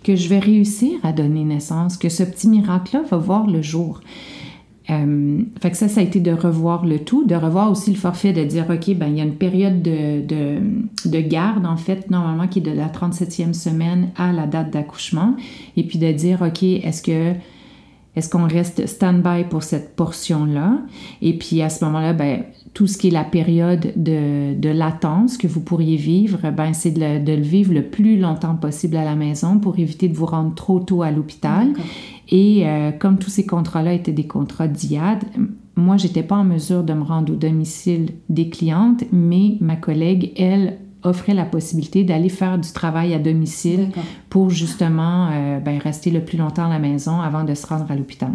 que je vais réussir à donner naissance, que ce petit miracle-là va voir le jour. Fait que ça a été de revoir le tout, de revoir aussi le forfait, de dire, OK, il y a une période de garde, en fait, normalement, qui est de la 37e semaine à la date d'accouchement, et puis de dire, OK, est-ce qu'on reste stand-by pour cette portion-là? Et puis, à ce moment-là, tout ce qui est la période de latence que vous pourriez vivre, c'est de le vivre le plus longtemps possible à la maison pour éviter de vous rendre trop tôt à l'hôpital. D'accord. Et comme tous ces contrats-là étaient des contrats d'IAD, moi, j'étais pas en mesure de me rendre au domicile des clientes, mais ma collègue, elle, offrait la possibilité d'aller faire du travail à domicile. D'accord. Pour justement rester le plus longtemps à la maison avant de se rendre à l'hôpital.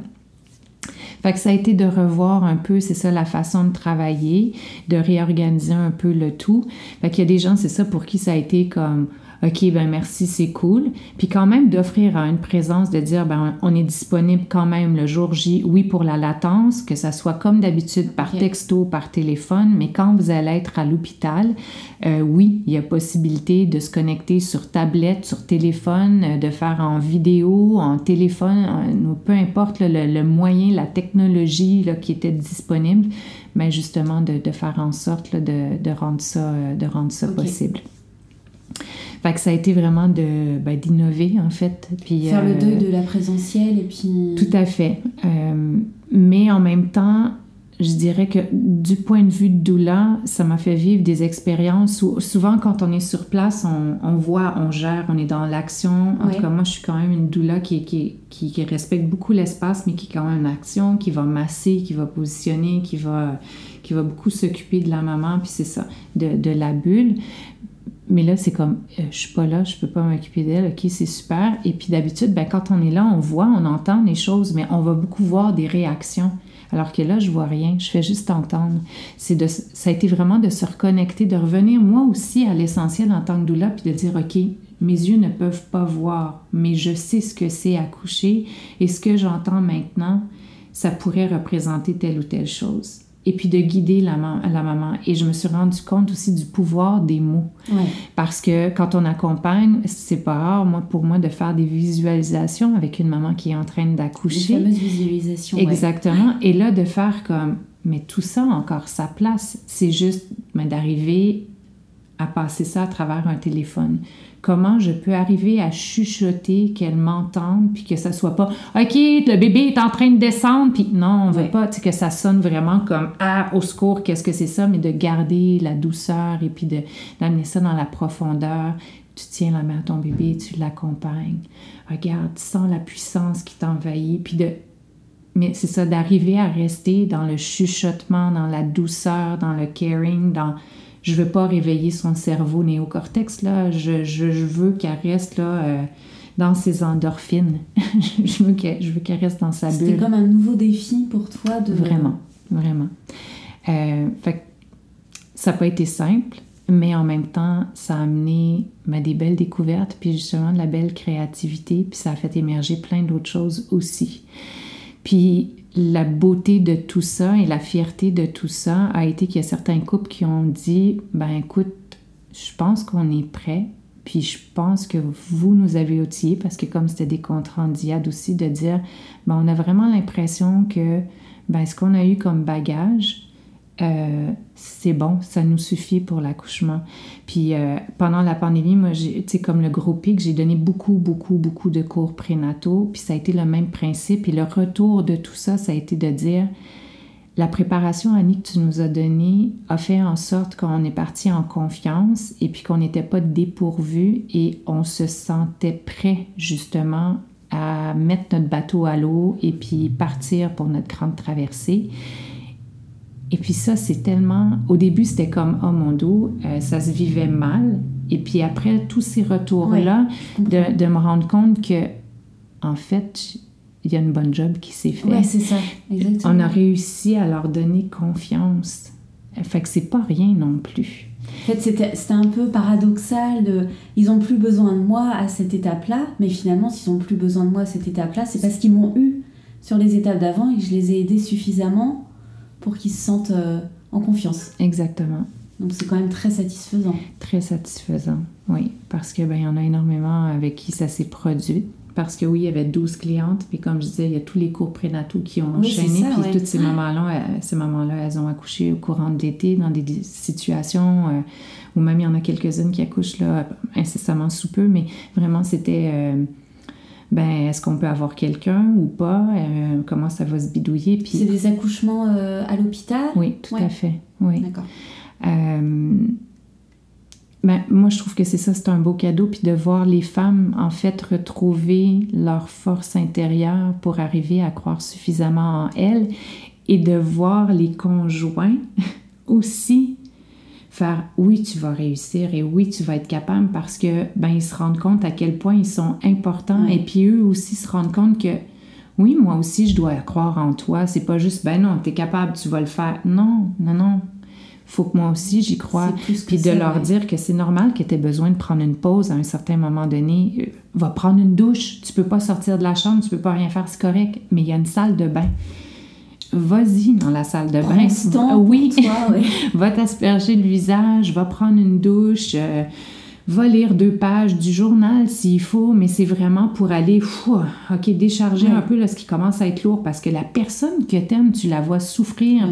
Fait que ça a été de revoir un peu, c'est ça, la façon de travailler, de réorganiser un peu le tout. Fait qu'il y a des gens, c'est ça, pour qui ça a été comme « OK, merci, c'est cool ». Puis quand même d'offrir une présence, de dire « on est disponible quand même le jour J, oui, pour la latence, que ça soit comme d'habitude par texto, par téléphone, mais quand vous allez être à l'hôpital, oui, il y a possibilité de se connecter sur tablette, sur téléphone, de faire en vidéo, en téléphone, peu importe le moyen, la technologie là, qui était disponible, mais justement de faire en sorte là, de rendre ça possible. » Fait que ça a été vraiment d'innover, en fait. Puis, faire le deuil de la présentielle et puis... Tout à fait. Mais en même temps, je dirais que du point de vue de doula, ça m'a fait vivre des expériences où souvent, quand on est sur place, on voit, on gère, on est dans l'action. En tout cas, moi, je suis quand même une doula qui respecte beaucoup l'espace, mais qui est quand même en action, qui va masser, qui va positionner, qui va beaucoup s'occuper de la maman, puis c'est ça, de la bulle. Mais là, c'est comme, je suis pas là, je peux pas m'occuper d'elle, OK, c'est super. Et puis d'habitude, quand on est là, on voit, on entend les choses, mais on va beaucoup voir des réactions Alors que là, je vois rien, je fais juste entendre. Ça a été vraiment de se reconnecter, de revenir moi aussi à l'essentiel en tant que doula, puis de dire, OK, mes yeux ne peuvent pas voir, mais je sais ce que c'est accoucher et ce que j'entends maintenant, ça pourrait représenter telle ou telle chose. Et puis de guider la maman. Et je me suis rendu compte aussi du pouvoir des mots. Ouais. Parce que quand on accompagne, c'est pas rare pour moi de faire des visualisations avec une maman qui est en train d'accoucher. Les fameuses visualisations. Exactement. Ouais. Et là, de faire comme, mais tout ça a encore sa place. C'est juste d'arriver à passer ça à travers un téléphone. Comment je peux arriver à chuchoter, qu'elle m'entende, puis que ça soit pas « OK, le bébé est en train de descendre », puis non, on veut pas que ça sonne vraiment comme « Ah, au secours, qu'est-ce que c'est ça », mais de garder la douceur et puis d'amener ça dans la profondeur. Tu tiens la main à ton bébé, tu l'accompagnes. Regarde, sens la puissance qui t'envahit, puis Mais c'est ça, d'arriver à rester dans le chuchotement, dans la douceur, dans le caring, dans... Je veux pas réveiller son cerveau néocortex, là. Je veux qu'elle reste là, dans ses endorphines. Je veux qu'elle reste dans sa bulle. C'était comme un nouveau défi pour toi de... Vraiment, vraiment. Fait que ça n'a pas été simple, mais en même temps, ça a amené des belles découvertes, puis justement de la belle créativité, puis ça a fait émerger plein d'autres choses aussi. Puis... La beauté de tout ça et la fierté de tout ça a été qu'il y a certains couples qui ont dit « Ben écoute, je pense qu'on est prêts, puis je pense que vous nous avez outillés, parce que comme c'était des comptes rendus aussi, de dire « Ben on a vraiment l'impression que ce qu'on a eu comme bagage, c'est bon, ça nous suffit pour l'accouchement. » Puis pendant la pandémie, moi, comme le gros pic, j'ai donné beaucoup de cours prénataux, puis ça a été le même principe. Et le retour de tout ça, ça a été de dire, la préparation, Annie, que tu nous as donnée, a fait en sorte qu'on est parti en confiance et puis qu'on n'était pas dépourvu et on se sentait prêt, justement, à mettre notre bateau à l'eau et puis partir pour notre grande traversée. Et puis ça, c'est tellement... Au début, c'était comme « Oh mon dos, ça se vivait mal ». Et puis après, tous ces retours-là, de me rendre compte que, en fait, il y a une bonne job qui s'est faite. Oui, c'est ça. Exactement. On a réussi à leur donner confiance. Fait que c'est pas rien non plus. En fait, c'était un peu paradoxal de... Ils n'ont plus besoin de moi à cette étape-là, mais finalement, s'ils n'ont plus besoin de moi à cette étape-là, c'est parce qu'ils m'ont eu sur les étapes d'avant et que je les ai aidés suffisamment pour qu'ils se sentent en confiance. Exactement. Donc, c'est quand même très satisfaisant. Très satisfaisant, oui. Parce qu'il y en a énormément avec qui ça s'est produit. Parce que, oui, il y avait 12 clientes. Puis, comme je disais, il y a tous les cours prénataux qui ont enchaîné. Puis, toutes ces mamans-là, elles ont accouché au courant de l'été dans des situations où même il y en a quelques-unes qui accouchent là, incessamment sous peu. Mais vraiment, c'était... est-ce qu'on peut avoir quelqu'un ou pas? Comment ça va se bidouiller? Puis... C'est des accouchements à l'hôpital? Oui, tout à fait. Oui. D'accord. Moi, je trouve que c'est ça, c'est un beau cadeau. Puis de voir les femmes, en fait, retrouver leur force intérieure pour arriver à croire suffisamment en elles et de voir les conjoints aussi faire « oui, tu vas réussir et oui, tu vas être capable » parce que ils se rendent compte à quel point ils sont importants et puis eux aussi se rendent compte que « oui, moi aussi, je dois croire en toi, c'est pas juste « ben non, t'es capable, tu vas le faire ». Non, faut que moi aussi j'y croie. Puis de leur dire que c'est normal que t'aies besoin de prendre une pause à un certain moment donné. Va prendre une douche, tu peux pas sortir de la chambre, tu peux pas rien faire, c'est correct, mais il y a une salle de bain. Vas-y dans la salle de bain. Va t'asperger le visage, va prendre une douche, va lire 2 pages du journal s'il faut, mais c'est vraiment pour aller décharger un peu là, ce qui commence à être lourd, parce que la personne que t'aimes, tu la vois souffrir.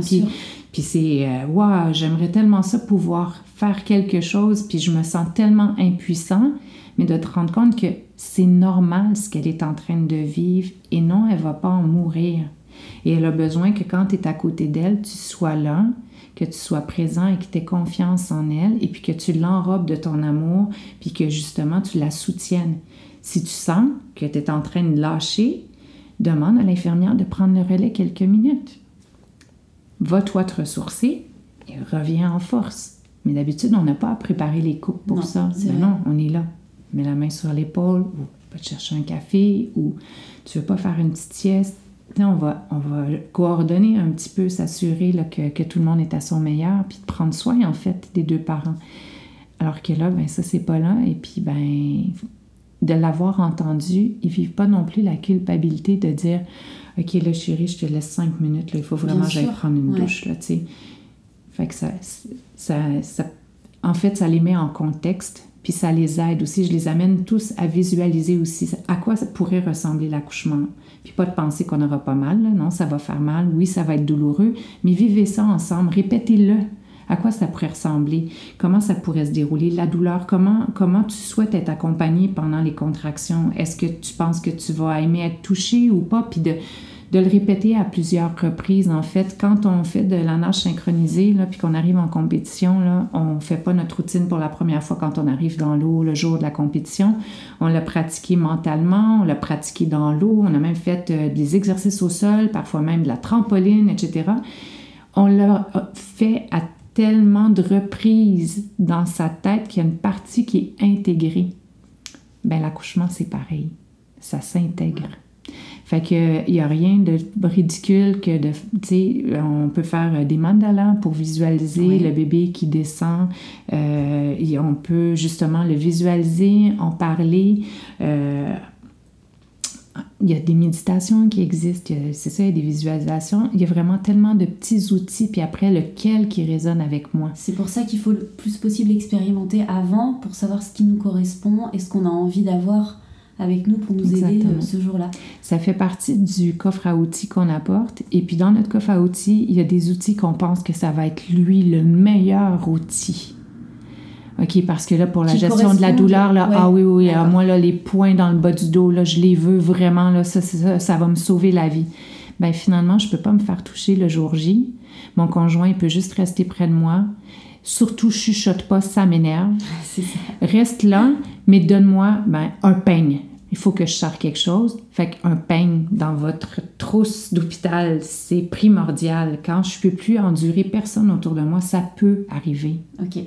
Puis c'est « Wow, j'aimerais tellement ça pouvoir faire quelque chose, puis je me sens tellement impuissant », mais de te rendre compte que c'est normal ce qu'elle est en train de vivre et non, elle va pas en mourir. Et elle a besoin que quand tu es à côté d'elle, tu sois là, que tu sois présent et que tu aies confiance en elle et puis que tu l'enrobes de ton amour puis que justement tu la soutiennes. Si tu sens que tu es en train de lâcher, demande à l'infirmière de prendre le relais quelques minutes. Va-toi te ressourcer et reviens en force. Mais d'habitude, on n'a pas à préparer les couples pour ça. Non, on est là. Mets la main sur l'épaule ou va te chercher un café ou tu veux pas faire une petite sieste. on va coordonner un petit peu, s'assurer là, que tout le monde est à son meilleur, puis de prendre soin, en fait, des deux parents. Alors que là, ben ça, c'est pas là. Et puis, ben de l'avoir entendu, ils vivent pas non plus la culpabilité de dire « OK, là, chérie, je te laisse 5 minutes, là, il faut vraiment que j'aille prendre une douche, là, tu sais. » Fait que ça... En fait, ça les met en contexte, puis ça les aide aussi. Je les amène tous à visualiser aussi à quoi ça pourrait ressembler l'accouchement. Puis pas de penser qu'on n'aura pas mal, là. Non, ça va faire mal, oui, ça va être douloureux, mais vivez ça ensemble, répétez-le. À quoi ça pourrait ressembler? Comment ça pourrait se dérouler? La douleur, comment tu souhaites être accompagnée pendant les contractions? Est-ce que tu penses que tu vas aimer être touchée ou pas? Puis de le répéter à plusieurs reprises. En fait, quand on fait de la nage synchronisée, là, puis qu'on arrive en compétition, là, on ne fait pas notre routine pour la première fois quand on arrive dans l'eau le jour de la compétition. On l'a pratiqué mentalement, on l'a pratiqué dans l'eau, on a même fait des exercices au sol, parfois même de la trampoline, etc. On l'a fait à tellement de reprises dans sa tête qu'il y a une partie qui est intégrée. Ben l'accouchement, c'est pareil. Ça s'intègre. Fait que il n'y a rien de ridicule que de, tu sais, on peut faire des mandalas pour visualiser le bébé qui descend. Et on peut justement le visualiser, en parler. Il y a des méditations qui existent, c'est ça, il y a des visualisations. Il y a vraiment tellement de petits outils, puis après, lequel qui résonne avec moi. C'est pour ça qu'il faut le plus possible expérimenter avant pour savoir ce qui nous correspond et ce qu'on a envie d'avoir avec nous pour nous aider ce jour-là. Ça fait partie du coffre à outils qu'on apporte. Et puis dans notre coffre à outils, il y a des outils qu'on pense que ça va être lui le meilleur outil. OK, parce que là, pour la gestion de la douleur, là, moi, là, les points dans le bas du dos, là, je les veux vraiment, là, ça va me sauver la vie. Bien, finalement, je ne peux pas me faire toucher le jour J. Mon conjoint, il peut juste rester près de moi. Surtout, chuchote pas, ça m'énerve. C'est ça. Reste là, mais donne-moi un peigne. Il faut que je sorte quelque chose. Fait qu'un peigne dans votre trousse d'hôpital, c'est primordial. Quand je ne peux plus endurer personne autour de moi, ça peut arriver. OK.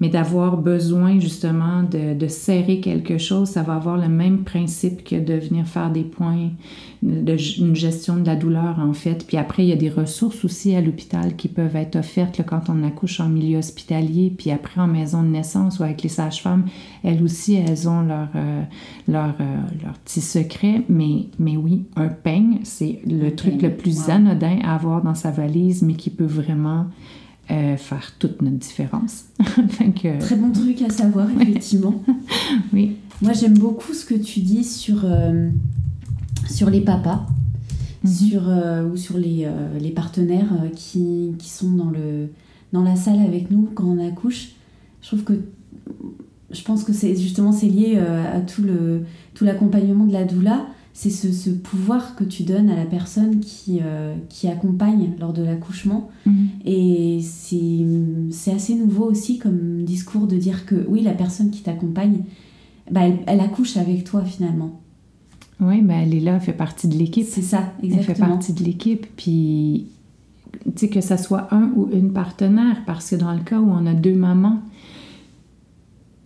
Mais d'avoir besoin, justement, de serrer quelque chose, ça va avoir le même principe que de venir faire des points, une gestion de la douleur, en fait. Puis après, il y a des ressources aussi à l'hôpital qui peuvent être offertes là, quand on accouche en milieu hospitalier, puis après en maison de naissance ou avec les sages-femmes. Elles aussi, elles ont leur petit secret. Mais oui, un peigne, c'est le truc le plus anodin à avoir dans sa valise, mais qui peut vraiment... faire toute notre différence. Très bon truc à savoir, effectivement. Oui. Moi, j'aime beaucoup ce que tu dis sur les papas, ou sur les partenaires qui sont dans la salle avec nous quand on accouche. Je pense que c'est lié à tout l'accompagnement de la doula. C'est ce pouvoir que tu donnes à la personne qui accompagne lors de l'accouchement. Mmh. Et c'est assez nouveau aussi comme discours de dire que, oui, la personne qui t'accompagne, elle accouche avec toi finalement. Oui, elle est là, elle fait partie de l'équipe. C'est ça, exactement. Elle fait partie de l'équipe, puis tu sais, que ça soit un ou une partenaire, parce que dans le cas où on a 2 mamans,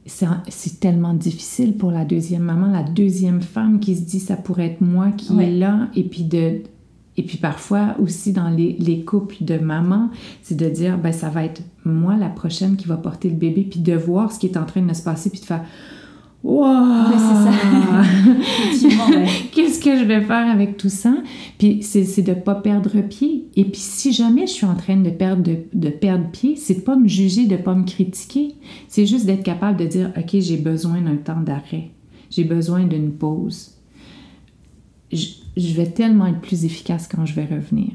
c'est tellement difficile pour la deuxième maman, la deuxième femme qui se dit « ça pourrait être moi qui est là ». Et puis parfois aussi dans les couples de mamans, c'est de dire « ça va être moi la prochaine qui va porter le bébé » puis de voir ce qui est en train de se passer puis de faire « wow ». C'est ça. Qu'est-ce que je vais faire avec tout ça? Puis c'est de ne pas perdre pied. Et puis si jamais je suis en train de perdre pied, c'est de ne pas me juger, de ne pas me critiquer. C'est juste d'être capable de dire « OK, j'ai besoin d'un temps d'arrêt. J'ai besoin d'une pause. Je vais tellement être plus efficace quand je vais revenir. »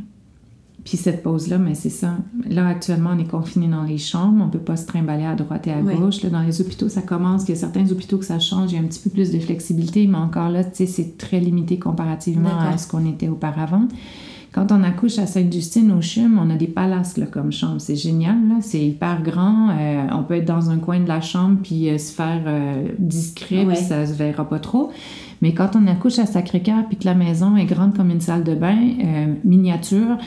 Puis cette pause-là, c'est ça. Là, actuellement, on est confinés dans les chambres. On ne peut pas se trimballer à droite et à gauche. Là, dans les hôpitaux, ça commence. Il y a certains hôpitaux que ça change. Il y a un petit peu plus de flexibilité. Mais encore là, tu sais, c'est très limité comparativement à ce qu'on était auparavant. Quand on accouche à Sainte-Justine, au Chum, on a des palaces là, comme chambre. C'est génial, là. C'est hyper grand. On peut être dans un coin de la chambre puis se faire discret, puis ça se verra pas trop. Mais quand on accouche à Sacré-Cœur puis que la maison est grande comme une salle de bain, miniature,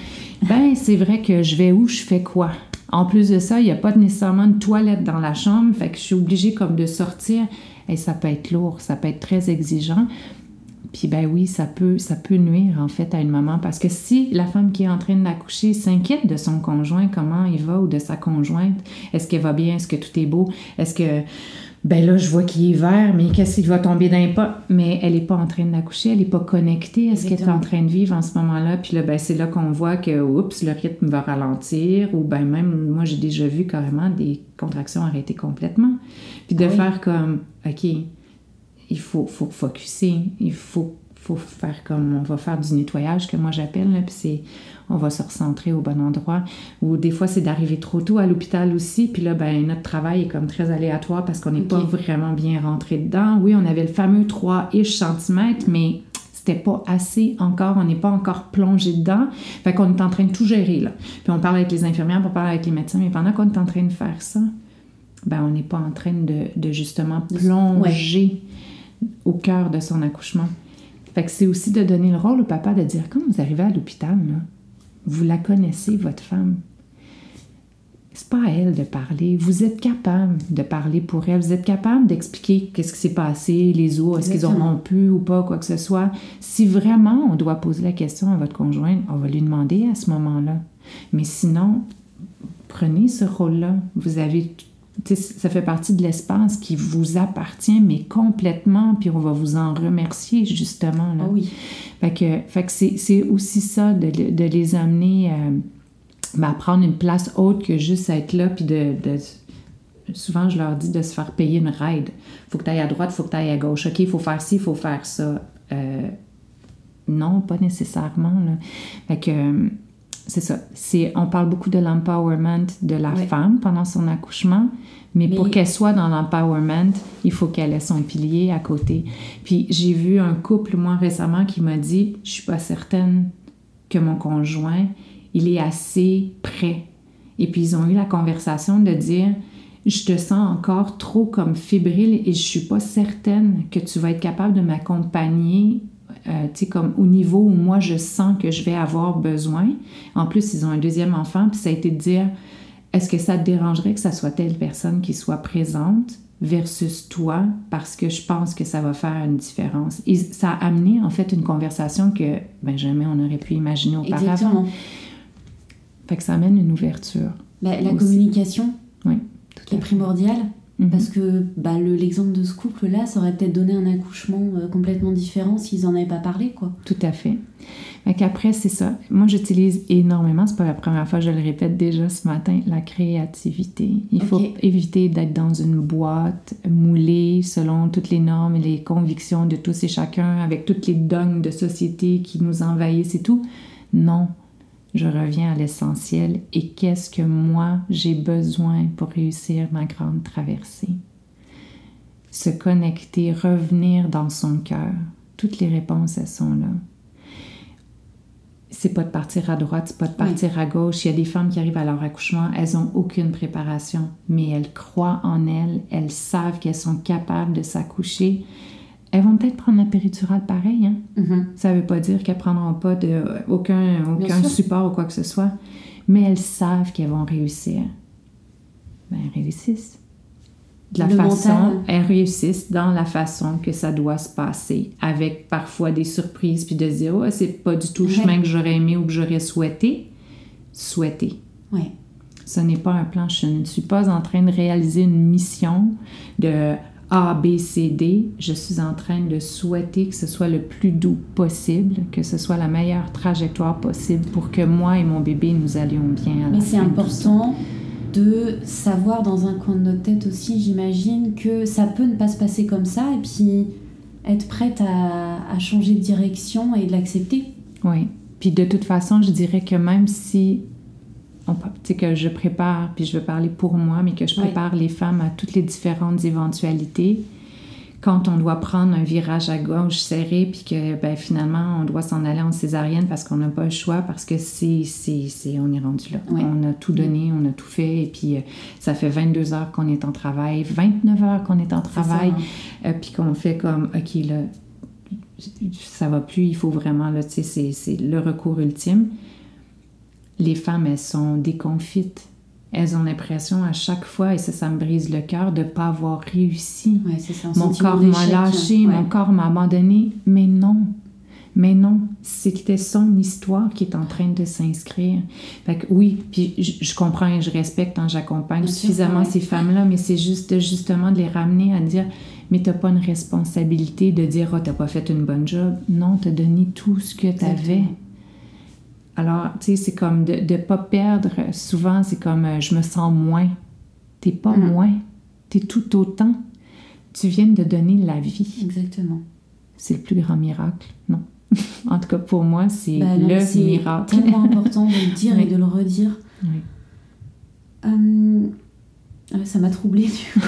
c'est vrai que je vais où, je fais quoi. En plus de ça, il n'y a pas nécessairement de toilette dans la chambre, fait que je suis obligée comme de sortir. Et ça peut être lourd, ça peut être très exigeant. Puis ben oui, ça peut nuire en fait à une maman, parce que si la femme qui est en train d'accoucher s'inquiète de son conjoint, comment il va, ou de sa conjointe, est-ce qu'elle va bien, est-ce que tout est beau, est-ce que, ben là je vois qu'il est vert, mais qu'est-ce qu'il va tomber d'un pas? Mais elle n'est pas en train d'accoucher, elle n'est pas connectée à ce qu'elle est en train de vivre en ce moment-là, puis là ben c'est là qu'on voit que, oups, le rythme va ralentir, ou ben même, moi j'ai déjà vu carrément des contractions arrêtées complètement. Puis de faire comme, ok... Il faut focusser, il faut faire comme, on va faire du nettoyage que moi j'appelle, là, puis c'est, on va se recentrer au bon endroit. Ou des fois c'est d'arriver trop tôt à l'hôpital aussi, puis là ben notre travail est comme très aléatoire parce qu'on n'est pas vraiment bien rentré dedans. Oui, on avait le fameux 3-ish centimètres, mais c'était pas assez encore, on n'est pas encore plongé dedans. Fait qu'on est en train de tout gérer, là. Puis on parle avec les infirmières, on parle avec les médecins, mais pendant qu'on est en train de faire ça, ben on n'est pas en train de justement plonger au cœur de son accouchement. Fait que c'est aussi de donner le rôle au papa, de dire, quand vous arrivez à l'hôpital, là, vous la connaissez, votre femme. C'est pas à elle de parler. Vous êtes capable de parler pour elle. Vous êtes capable d'expliquer qu'est-ce qui s'est passé, les os, est-ce qu'ils ont rompu ou pas, quoi que ce soit. Si vraiment on doit poser la question à votre conjointe, on va lui demander à ce moment-là. Mais sinon, prenez ce rôle-là. Vous avez... T'sais, ça fait partie de l'espace qui vous appartient, mais complètement, puis on va vous en remercier, justement. Là. Oh oui. Fait que c'est aussi ça, de les amener à prendre une place autre que juste être là, puis de... Souvent, je leur dis de se faire payer une ride. Faut que tu ailles à droite, faut que tu ailles à gauche. OK, il faut faire ci, il faut faire ça. Non, pas nécessairement. Là. Fait que... C'est ça. On parle beaucoup de l'empowerment de la femme pendant son accouchement, mais pour qu'elle soit dans l'empowerment, il faut qu'elle ait son pilier à côté. Puis j'ai vu un couple, moi, récemment, qui m'a dit « Je suis pas certaine que mon conjoint, il est assez prêt. » Et puis ils ont eu la conversation de dire « Je te sens encore trop comme fébrile et je suis pas certaine que tu vas être capable de m'accompagner. » Tu sais, comme au niveau où moi je sens que je vais avoir besoin. En plus, ils ont un deuxième enfant, puis ça a été de dire, est-ce que ça te dérangerait que ça soit telle personne qui soit présente versus toi, parce que je pense que ça va faire une différence. Et ça a amené, en fait, une conversation que ben, jamais on aurait pu imaginer auparavant. Exactement. Fait que ça amène une ouverture. Ben, la communication, oui, qui est primordiale. Mm-hmm. Parce que l'exemple de ce couple-là, ça aurait peut-être donné un accouchement complètement différent s'ils n'en avaient pas parlé, quoi. Tout à fait. Fait qu'après, c'est ça. Moi, j'utilise énormément, c'est pas la première fois, je le répète déjà ce matin, la créativité. Il faut éviter d'être dans une boîte moulée selon toutes les normes et les convictions de tous et chacun, avec toutes les dogmes de société qui nous envahissent et tout. Non. Je reviens à l'essentiel et qu'est-ce que moi j'ai besoin pour réussir ma grande traversée? Se connecter, revenir dans son cœur. Toutes les réponses, elles sont là. C'est pas de partir à droite, c'est pas de partir à gauche. Il y a des femmes qui arrivent à leur accouchement, elles n'ont aucune préparation, mais elles croient en elles, elles savent qu'elles sont capables de s'accoucher. Elles vont peut-être prendre la péridurale pareil. Hein? Mm-hmm. Ça ne veut pas dire qu'elles ne prendront pas aucun support ou quoi que ce soit. Mais elles savent qu'elles vont réussir. Ben, elles réussissent. Elles réussissent dans la façon que ça doit se passer. Avec parfois des surprises, puis de se dire « Oh, c'est pas du tout le chemin que j'aurais aimé ou que j'aurais souhaité. » Souhaiter. Oui. Ce n'est pas un plan. Je ne suis pas en train de réaliser une mission de... A, B, C, D, je suis en train de souhaiter que ce soit le plus doux possible, que ce soit la meilleure trajectoire possible pour que moi et mon bébé, nous allions bien. Mais c'est important de savoir dans un coin de notre tête aussi, j'imagine, que ça peut ne pas se passer comme ça et puis être prête à changer de direction et de l'accepter. Oui. Puis de toute façon, je dirais que même si... que je prépare, puis je veux parler pour moi, mais que je prépare les femmes à toutes les différentes éventualités. Quand on doit prendre un virage à gauche serré, puis que finalement, on doit s'en aller en césarienne parce qu'on n'a pas le choix, parce que on est rendu là. Oui. On a tout donné, on a tout fait, et puis ça fait 22 heures qu'on est en travail, 29 heures qu'on est en travail, puis qu'on fait comme, OK, là, ça va plus, il faut vraiment, là, tu sais, c'est le recours ultime. Les femmes, elles sont déconfites. elles ont l'impression à chaque fois, et ça me brise le cœur, de ne pas avoir réussi. Ouais, c'est ça, mon corps m'a lâché, mon corps m'a abandonné. Mais non, c'était son histoire qui est en train de s'inscrire. Fait que oui, puis je comprends et je respecte, hein, j'accompagne bien suffisamment ces femmes-là, mais c'est juste justement de les ramener à dire « Mais t'as pas une responsabilité de dire « Ah, oh, t'as pas fait une bonne job ». Non, t'as donné tout ce que t'avais. Alors, tu sais, c'est comme de ne pas perdre. Souvent, c'est comme « Je me sens moins ». T'es pas moins, t'es tout autant. Tu viens de donner la vie. Exactement. C'est le plus grand miracle, non? En tout cas, pour moi, c'est le miracle. C'est tellement important de le dire et de le redire. Oui. Ça m'a troublée, du coup.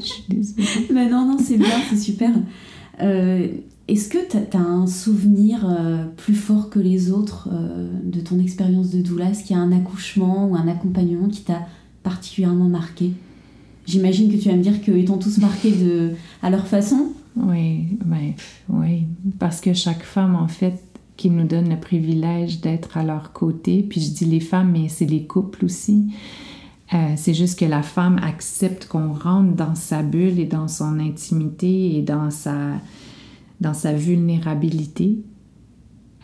Je suis désolée. Mais non, c'est bien, c'est super. Est-ce que tu as un souvenir plus fort que les autres de ton expérience de doula? Est-ce qu'il y a un accouchement ou un accompagnement qui t'a particulièrement marqué? J'imagine que tu vas me dire qu'ils t'ont tous marqué à leur façon. Oui, parce que chaque femme, en fait, qui nous donne le privilège d'être à leur côté, puis je dis les femmes, mais c'est les couples aussi, c'est juste que la femme accepte qu'on rentre dans sa bulle et dans son intimité et dans sa vulnérabilité.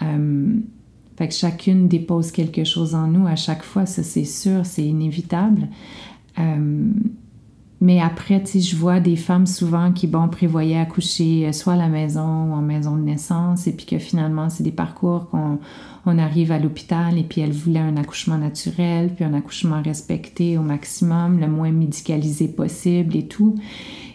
Fait que chacune dépose quelque chose en nous à chaque fois, ça c'est sûr, c'est inévitable. Mais après, tu sais, je vois des femmes souvent qui, prévoyaient accoucher soit à la maison ou en maison de naissance, et puis que finalement, c'est des parcours qu'on arrive à l'hôpital, et puis elles voulaient un accouchement naturel, puis un accouchement respecté au maximum, le moins médicalisé possible et tout.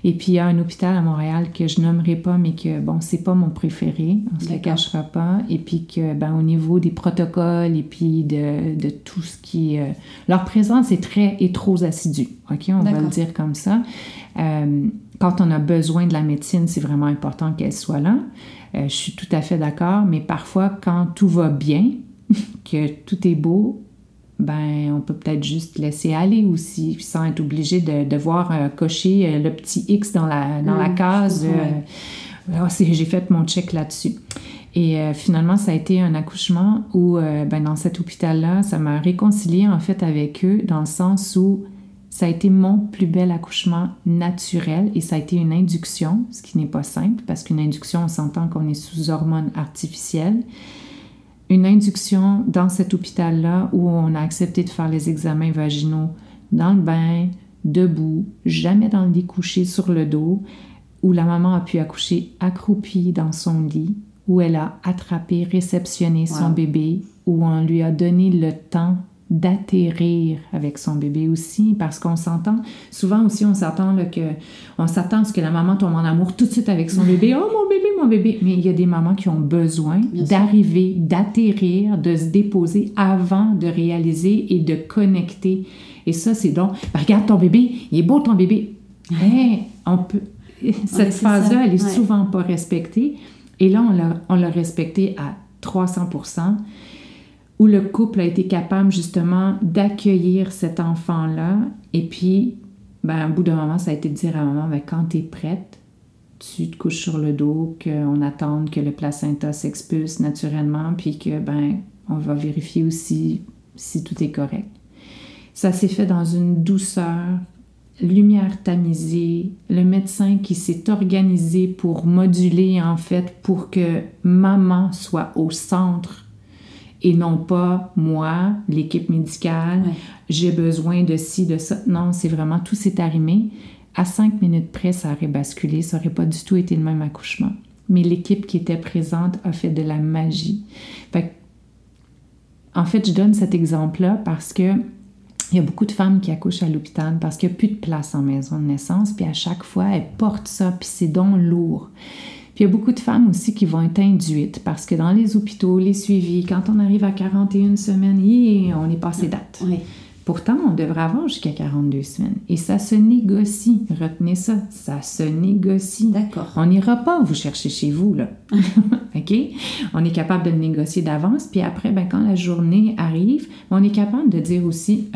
Et puis, il y a un hôpital à Montréal que je nommerai pas, mais que, c'est pas mon préféré, on se le cachera pas. Et puis que, au niveau des protocoles et puis de tout ce qui... leur présence est très et trop assidue, OK? On va le dire comme ça. Quand on a besoin de la médecine, c'est vraiment important qu'elle soit là. Je suis tout à fait d'accord, mais parfois, quand tout va bien, que tout est beau, on peut peut-être juste laisser aller aussi, sans être obligé de devoir cocher le petit X dans la case. J'ai fait mon check là-dessus. Et finalement, ça a été un accouchement où, dans cet hôpital-là, ça m'a réconciliée en fait avec eux, dans le sens où ça a été mon plus bel accouchement naturel et ça a été une induction, ce qui n'est pas simple, parce qu'une induction, on s'entend qu'on est sous hormones artificielles. Une induction dans cet hôpital-là où on a accepté de faire les examens vaginaux dans le bain, debout, jamais dans le lit couché sur le dos, où la maman a pu accoucher accroupie dans son lit, où elle a attrapé, réceptionné son bébé, où on lui a donné le temps d'atterrir avec son bébé aussi, parce qu'on s'entend, souvent aussi on s'attend à ce que la maman tombe en amour tout de suite avec son bébé, oh mon bébé, mais il y a des mamans qui ont besoin d'arriver, d'atterrir, de se déposer avant de réaliser et de connecter, et ça c'est donc, regarde ton bébé, il est beau ton bébé, cette phase-là elle est souvent pas respectée, et là on l'a respectée à 300%, où le couple a été capable, justement, d'accueillir cet enfant-là. Et puis, au bout d'un moment, ça a été de dire à maman, quand t'es prête, tu te couches sur le dos, qu'on attende que le placenta s'expulse naturellement, puis que, on va vérifier aussi si tout est correct. Ça s'est fait dans une douceur, lumière tamisée, le médecin qui s'est organisé pour moduler, en fait, pour que maman soit au centre et non pas moi, l'équipe médicale, j'ai besoin de ci, de ça. Non, c'est vraiment, tout s'est arrimé. À 5 minutes près, ça aurait basculé, ça n'aurait pas du tout été le même accouchement. Mais l'équipe qui était présente a fait de la magie. En fait, je donne cet exemple-là parce que il y a beaucoup de femmes qui accouchent à l'hôpital parce qu'il n'y a plus de place en maison de naissance, puis à chaque fois, elles portent ça, puis c'est donc lourd. Puis il y a beaucoup de femmes aussi qui vont être induites parce que dans les hôpitaux, les suivis, quand on arrive à 41 semaines, on est passé date. Oui. Pourtant, on devrait avoir jusqu'à 42 semaines. Et ça se négocie. Retenez ça. Ça se négocie. D'accord. On n'ira pas vous chercher chez vous, là. OK? On est capable de le négocier d'avance. Puis après, quand la journée arrive, on est capable de dire aussi,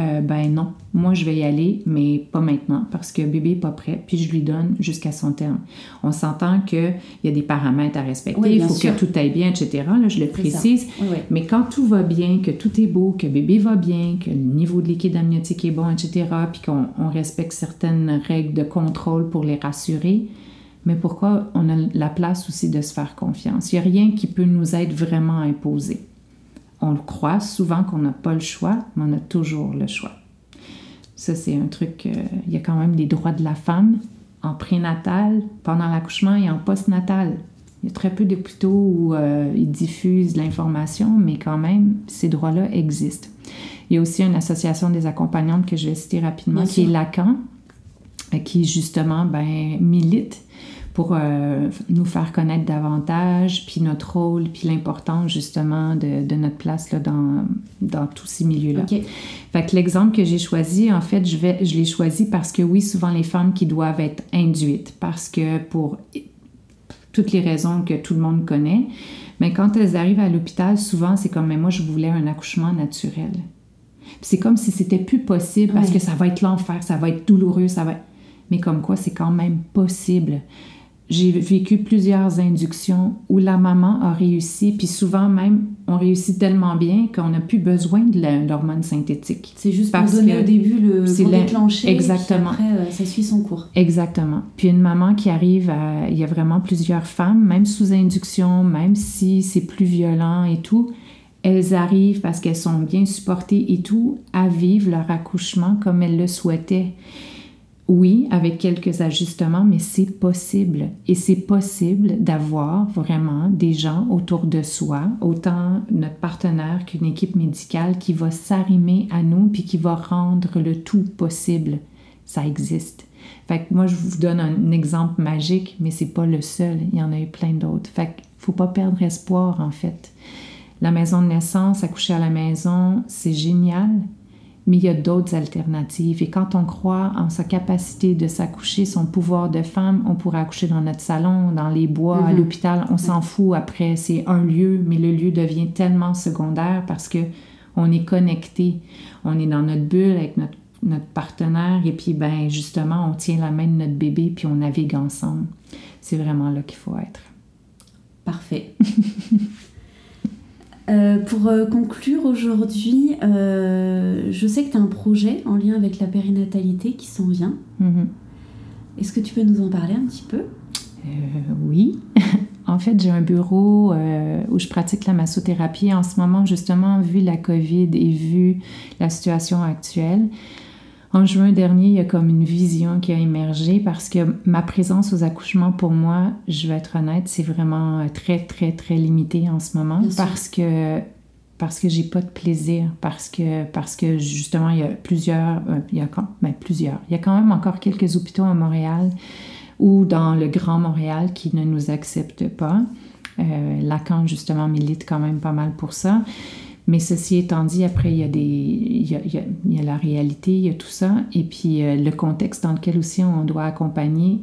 non. moi je vais y aller, mais pas maintenant, parce que bébé n'est pas prêt, puis je lui donne jusqu'à son terme. On s'entend qu'il y a des paramètres à respecter, oui, il faut sûr. Que tout aille bien, etc. Là, je le précise, oui. Mais quand tout va bien, que tout est beau, que bébé va bien, que le niveau de liquide amniotique est bon, etc., puis qu'on respecte certaines règles de contrôle pour les rassurer, mais pourquoi on a la place aussi de se faire confiance? Il n'y a rien qui peut nous être vraiment imposé. On le croit souvent qu'on n'a pas le choix, mais on a toujours le choix. Ça, c'est un truc... il y a quand même des droits de la femme en prénatal, pendant l'accouchement et en postnatal. Il y a très peu d'hôpitaux où ils diffusent l'information, mais quand même, ces droits-là existent. Il y a aussi une association des accompagnantes que je vais citer rapidement, qui est Lacan, qui justement milite pour nous faire connaître davantage, puis notre rôle, puis l'importance justement de notre place là, dans tous ces milieux-là. Okay. Fait que l'exemple que j'ai choisi, en fait, je l'ai choisi parce que oui, souvent les femmes qui doivent être induites, parce que pour toutes les raisons que tout le monde connaît, mais quand elles arrivent à l'hôpital, souvent c'est comme « mais moi je voulais un accouchement naturel ». C'est comme si c'était plus possible parce que ça va être l'enfer, ça va être douloureux, ça va... Mais comme quoi, c'est quand même possible. J'ai vécu plusieurs inductions où la maman a réussi, puis souvent même, on réussit tellement bien qu'on n'a plus besoin de l'hormone synthétique. C'est juste pour donner au début pour déclencher, exactement. Puis après, ça suit son cours. Exactement. Puis une maman qui arrive à... Il y a vraiment plusieurs femmes, même sous induction, même si c'est plus violent et tout... Elles arrivent parce qu'elles sont bien supportées et tout, à vivre leur accouchement comme elles le souhaitaient. Oui, avec quelques ajustements, mais c'est possible. Et c'est possible d'avoir vraiment des gens autour de soi, autant notre partenaire qu'une équipe médicale qui va s'arrimer à nous puis qui va rendre le tout possible. Ça existe. Fait que moi, je vous donne un exemple magique, mais c'est pas le seul. Il y en a eu plein d'autres. Fait qu'il faut pas perdre espoir, en fait. La maison de naissance, accoucher à la maison, c'est génial, mais il y a d'autres alternatives. Et quand on croit en sa capacité de s'accoucher, son pouvoir de femme, on pourrait accoucher dans notre salon, dans les bois, à l'hôpital. On s'en fout après, c'est un lieu, mais le lieu devient tellement secondaire parce que on est connecté. On est dans notre bulle avec notre partenaire et puis justement, on tient la main de notre bébé puis on navigue ensemble. C'est vraiment là qu'il faut être. Parfait. Pour conclure aujourd'hui, je sais que tu as un projet en lien avec la périnatalité qui s'en vient. Mm-hmm. Est-ce que tu peux nous en parler un petit peu? Oui. En fait, j'ai un bureau où je pratique la massothérapie. En ce moment, justement, vu la COVID et vu la situation actuelle, en juin dernier, il y a comme une vision qui a émergé parce que ma présence aux accouchements, pour moi, je vais être honnête, c'est vraiment très, très, très limité en ce moment parce que j'ai pas de plaisir, parce que justement, il y a il y a quand même encore quelques hôpitaux à Montréal ou dans le Grand Montréal qui ne nous acceptent pas. Lacan, justement, milite quand même pas mal pour ça. Mais ceci étant dit, après, il y a la réalité, il y a tout ça. Et puis, le contexte dans lequel aussi on doit accompagner,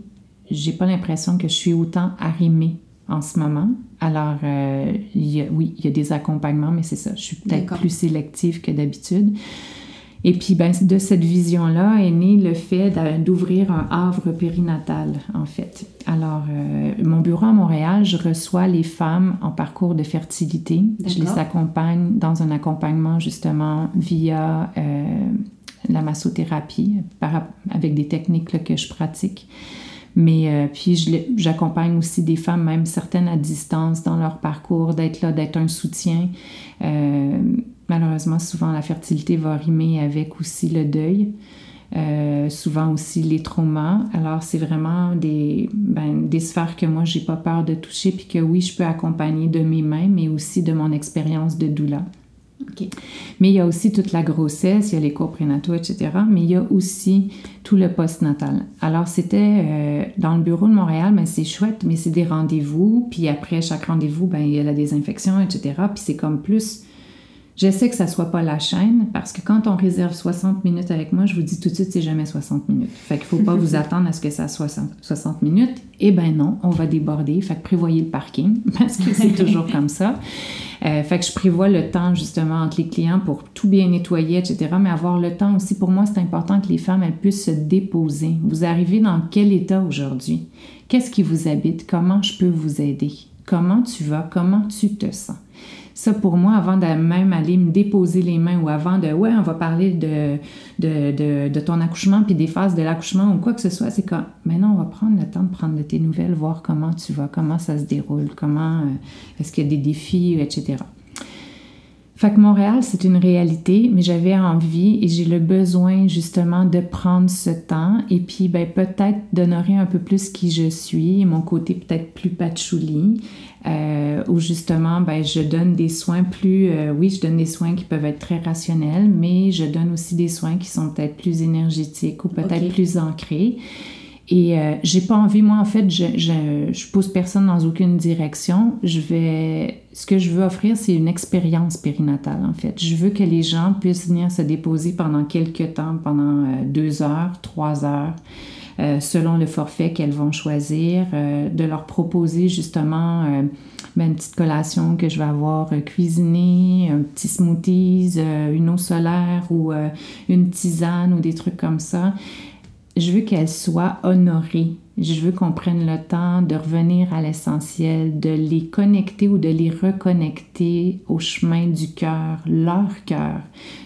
j'ai pas l'impression que je suis autant arrimée en ce moment. Alors, il y a des accompagnements, mais c'est ça. Je suis peut-être plus sélective que d'habitude. Et puis, de cette vision-là est né le fait d'ouvrir un havre périnatal, en fait. Alors, mon bureau à Montréal, je reçois les femmes en parcours de fertilité. D'accord. Je les accompagne dans un accompagnement, justement, via la massothérapie, avec des techniques là, que je pratique. Mais puis, j'accompagne aussi des femmes, même certaines à distance, dans leur parcours, d'être là, d'être un soutien. Malheureusement, souvent, la fertilité va rimer avec aussi le deuil, souvent aussi les traumas. Alors, c'est vraiment des sphères que moi, j'ai pas peur de toucher puis que oui, je peux accompagner de mes mains, mais aussi de mon expérience de doula. Okay. Mais il y a aussi toute la grossesse, il y a les cours prénataux, etc. Mais il y a aussi tout le postnatal. Alors, c'était dans le bureau de Montréal, c'est chouette, mais c'est des rendez-vous. Puis après chaque rendez-vous, il y a la désinfection, etc. Puis c'est comme plus... J'essaie que ça soit pas la chaîne, parce que quand on réserve 60 minutes avec moi, je vous dis tout de suite, c'est jamais 60 minutes. Fait qu'il faut pas vous attendre à ce que ça soit 60 minutes. Eh ben non, on va déborder. Fait que prévoyez le parking, parce que c'est toujours comme ça. Fait que je prévois le temps justement entre les clients pour tout bien nettoyer, etc. Mais avoir le temps aussi, pour moi, c'est important que les femmes, elles puissent se déposer. Vous arrivez dans quel état aujourd'hui? Qu'est-ce qui vous habite? Comment je peux vous aider? Comment tu vas? Comment tu te sens? Ça, pour moi, avant de même aller me déposer les mains ou avant de « ouais, on va parler de ton accouchement puis des phases de l'accouchement ou quoi que ce soit », c'est comme « maintenant, on va prendre le temps de prendre de tes nouvelles, voir comment tu vas, comment ça se déroule, comment est-ce qu'il y a des défis, etc. » Fait que Montréal, c'est une réalité, mais j'avais envie et j'ai le besoin justement de prendre ce temps et puis ben, peut-être d'honorer un peu plus qui je suis, mon côté peut-être plus patchouli, où justement ben, je donne des soins plus... oui, je donne des soins qui peuvent être très rationnels, mais je donne aussi des soins qui sont peut-être plus énergétiques ou peut-être plus ancrés. Et j'ai pas envie, moi en fait, je pousse personne dans aucune direction. Ce que je veux offrir, c'est une expérience périnatale en fait. Je veux que les gens puissent venir se déposer pendant quelques temps, pendant 2 heures, 3 heures, selon le forfait qu'elles vont choisir, de leur proposer justement une petite collation que je vais avoir cuisinée, un petit smoothies, une eau solaire ou une tisane ou des trucs comme ça. Je veux qu'elle soit honorée. Je veux qu'on prenne le temps de revenir à l'essentiel, de les connecter ou de les reconnecter au chemin du cœur, leur cœur.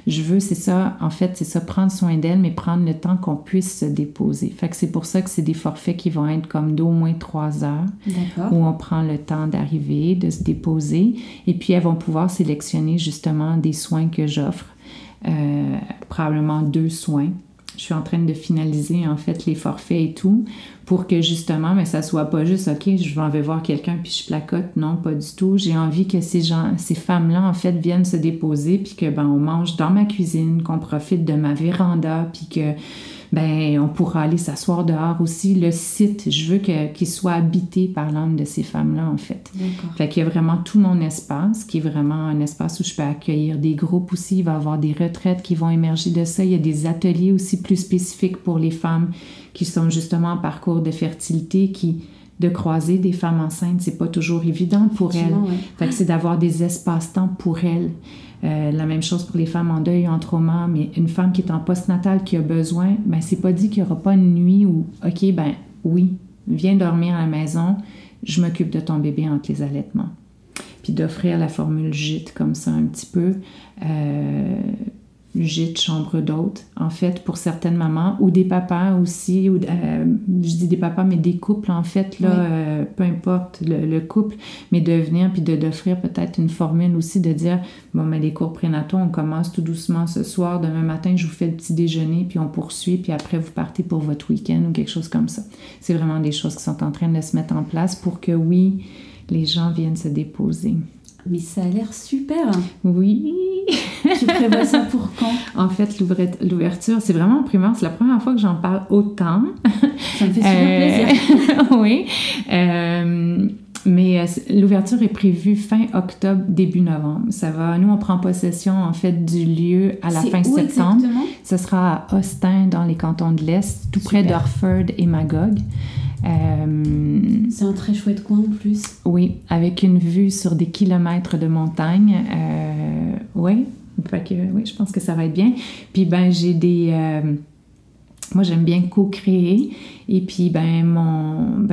Je veux, c'est ça, en fait, c'est ça, prendre soin d'elles, mais prendre le temps qu'on puisse se déposer. Fait que c'est pour ça que c'est des forfaits qui vont être comme d'au moins 3 heures. D'accord. Où on prend le temps d'arriver, de se déposer. Et puis, elles vont pouvoir sélectionner justement des soins que j'offre, probablement 2 soins. Je suis en train de finaliser, en fait, les forfaits et tout pour que, justement, mais ça ne soit pas juste « OK, je vais voir quelqu'un puis je placote ». Non, pas du tout. J'ai envie que ces femmes-là, en fait, viennent se déposer puis que, ben, on mange dans ma cuisine, qu'on profite de ma véranda puis que, ben, on pourra aller s'asseoir dehors aussi. Le site, je veux qu'il soit habité par l'âme de ces femmes-là, en fait. D'accord. Fait qu'il y a vraiment tout mon espace qui est vraiment un espace où je peux accueillir des groupes aussi. Il va y avoir des retraites qui vont émerger de ça. Il y a des ateliers aussi plus spécifiques pour les femmes qui sont justement en parcours de fertilité, de croiser des femmes enceintes, c'est pas toujours évident pour elles. Ouais. Fait que c'est d'avoir des espaces-temps pour elles. La même chose pour les femmes en deuil, en trauma, mais une femme qui est en postnatal, qui a besoin, ben c'est pas dit qu'il n'y aura pas une nuit où, OK, ben oui, viens dormir à la maison, je m'occupe de ton bébé entre les allaitements. Puis d'offrir la formule gîte comme ça un petit peu, gîte, chambre d'hôte, en fait, pour certaines mamans, ou des papas aussi, ou je dis des papas, mais des couples, en fait, là, oui. Peu importe le couple, mais de venir, puis d'offrir peut-être une formule aussi, de dire, bon, mais les cours prénataux, on commence tout doucement ce soir, demain matin, je vous fais le petit déjeuner, puis on poursuit, puis après, vous partez pour votre week-end, ou quelque chose comme ça. C'est vraiment des choses qui sont en train de se mettre en place pour que, oui, les gens viennent se déposer. Mais ça a l'air super! Oui! Tu prévois ça pour quand? En fait, l'ouverture, c'est vraiment en primeur. C'est la première fois que j'en parle autant. Ça me fait super plaisir! Oui! Mais l'ouverture est prévue fin octobre, début novembre. Ça va, nous, on prend possession, en fait, du lieu à la fin septembre. Exactement? Ce sera à Austin, dans les cantons de l'Est, tout près d'Orford et Magog. C'est un très chouette coin en plus. Oui, avec une vue sur des kilomètres de montagne. Oui, fait que, oui, je pense que ça va être bien. Puis ben j'ai des... moi, j'aime bien co-créer. Et puis ben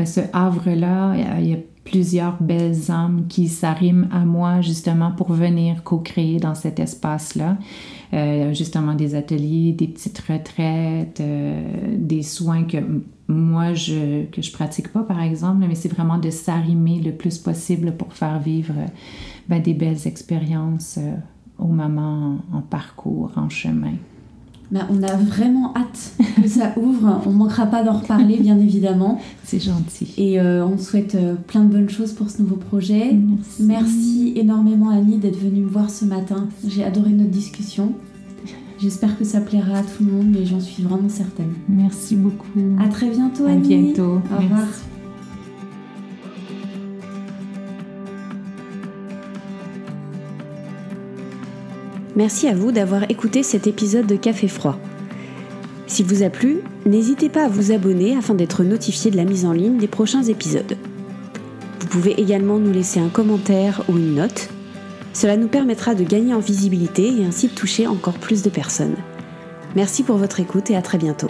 ce havre-là, il y a plusieurs belles âmes qui s'arriment à moi justement pour venir co-créer dans cet espace-là. Justement des ateliers, des petites retraites, des soins que... Moi, que je pratique pas, par exemple, mais c'est vraiment de s'arrimer le plus possible pour faire vivre des belles expériences aux mamans en parcours, en chemin. Ben, on a vraiment hâte que ça ouvre. On ne manquera pas d'en reparler, bien évidemment. C'est gentil. Et on te souhaite plein de bonnes choses pour ce nouveau projet. Merci. Merci énormément, Annie, d'être venue me voir ce matin. J'ai adoré notre discussion. J'espère que ça plaira à tout le monde, mais j'en suis vraiment certaine. Merci beaucoup. À très bientôt, Annie. À bientôt. Au revoir. Merci à vous d'avoir écouté cet épisode de Café Froid. S'il vous a plu, n'hésitez pas à vous abonner afin d'être notifié de la mise en ligne des prochains épisodes. Vous pouvez également nous laisser un commentaire ou une note. Cela nous permettra de gagner en visibilité et ainsi de toucher encore plus de personnes. Merci pour votre écoute et à très bientôt.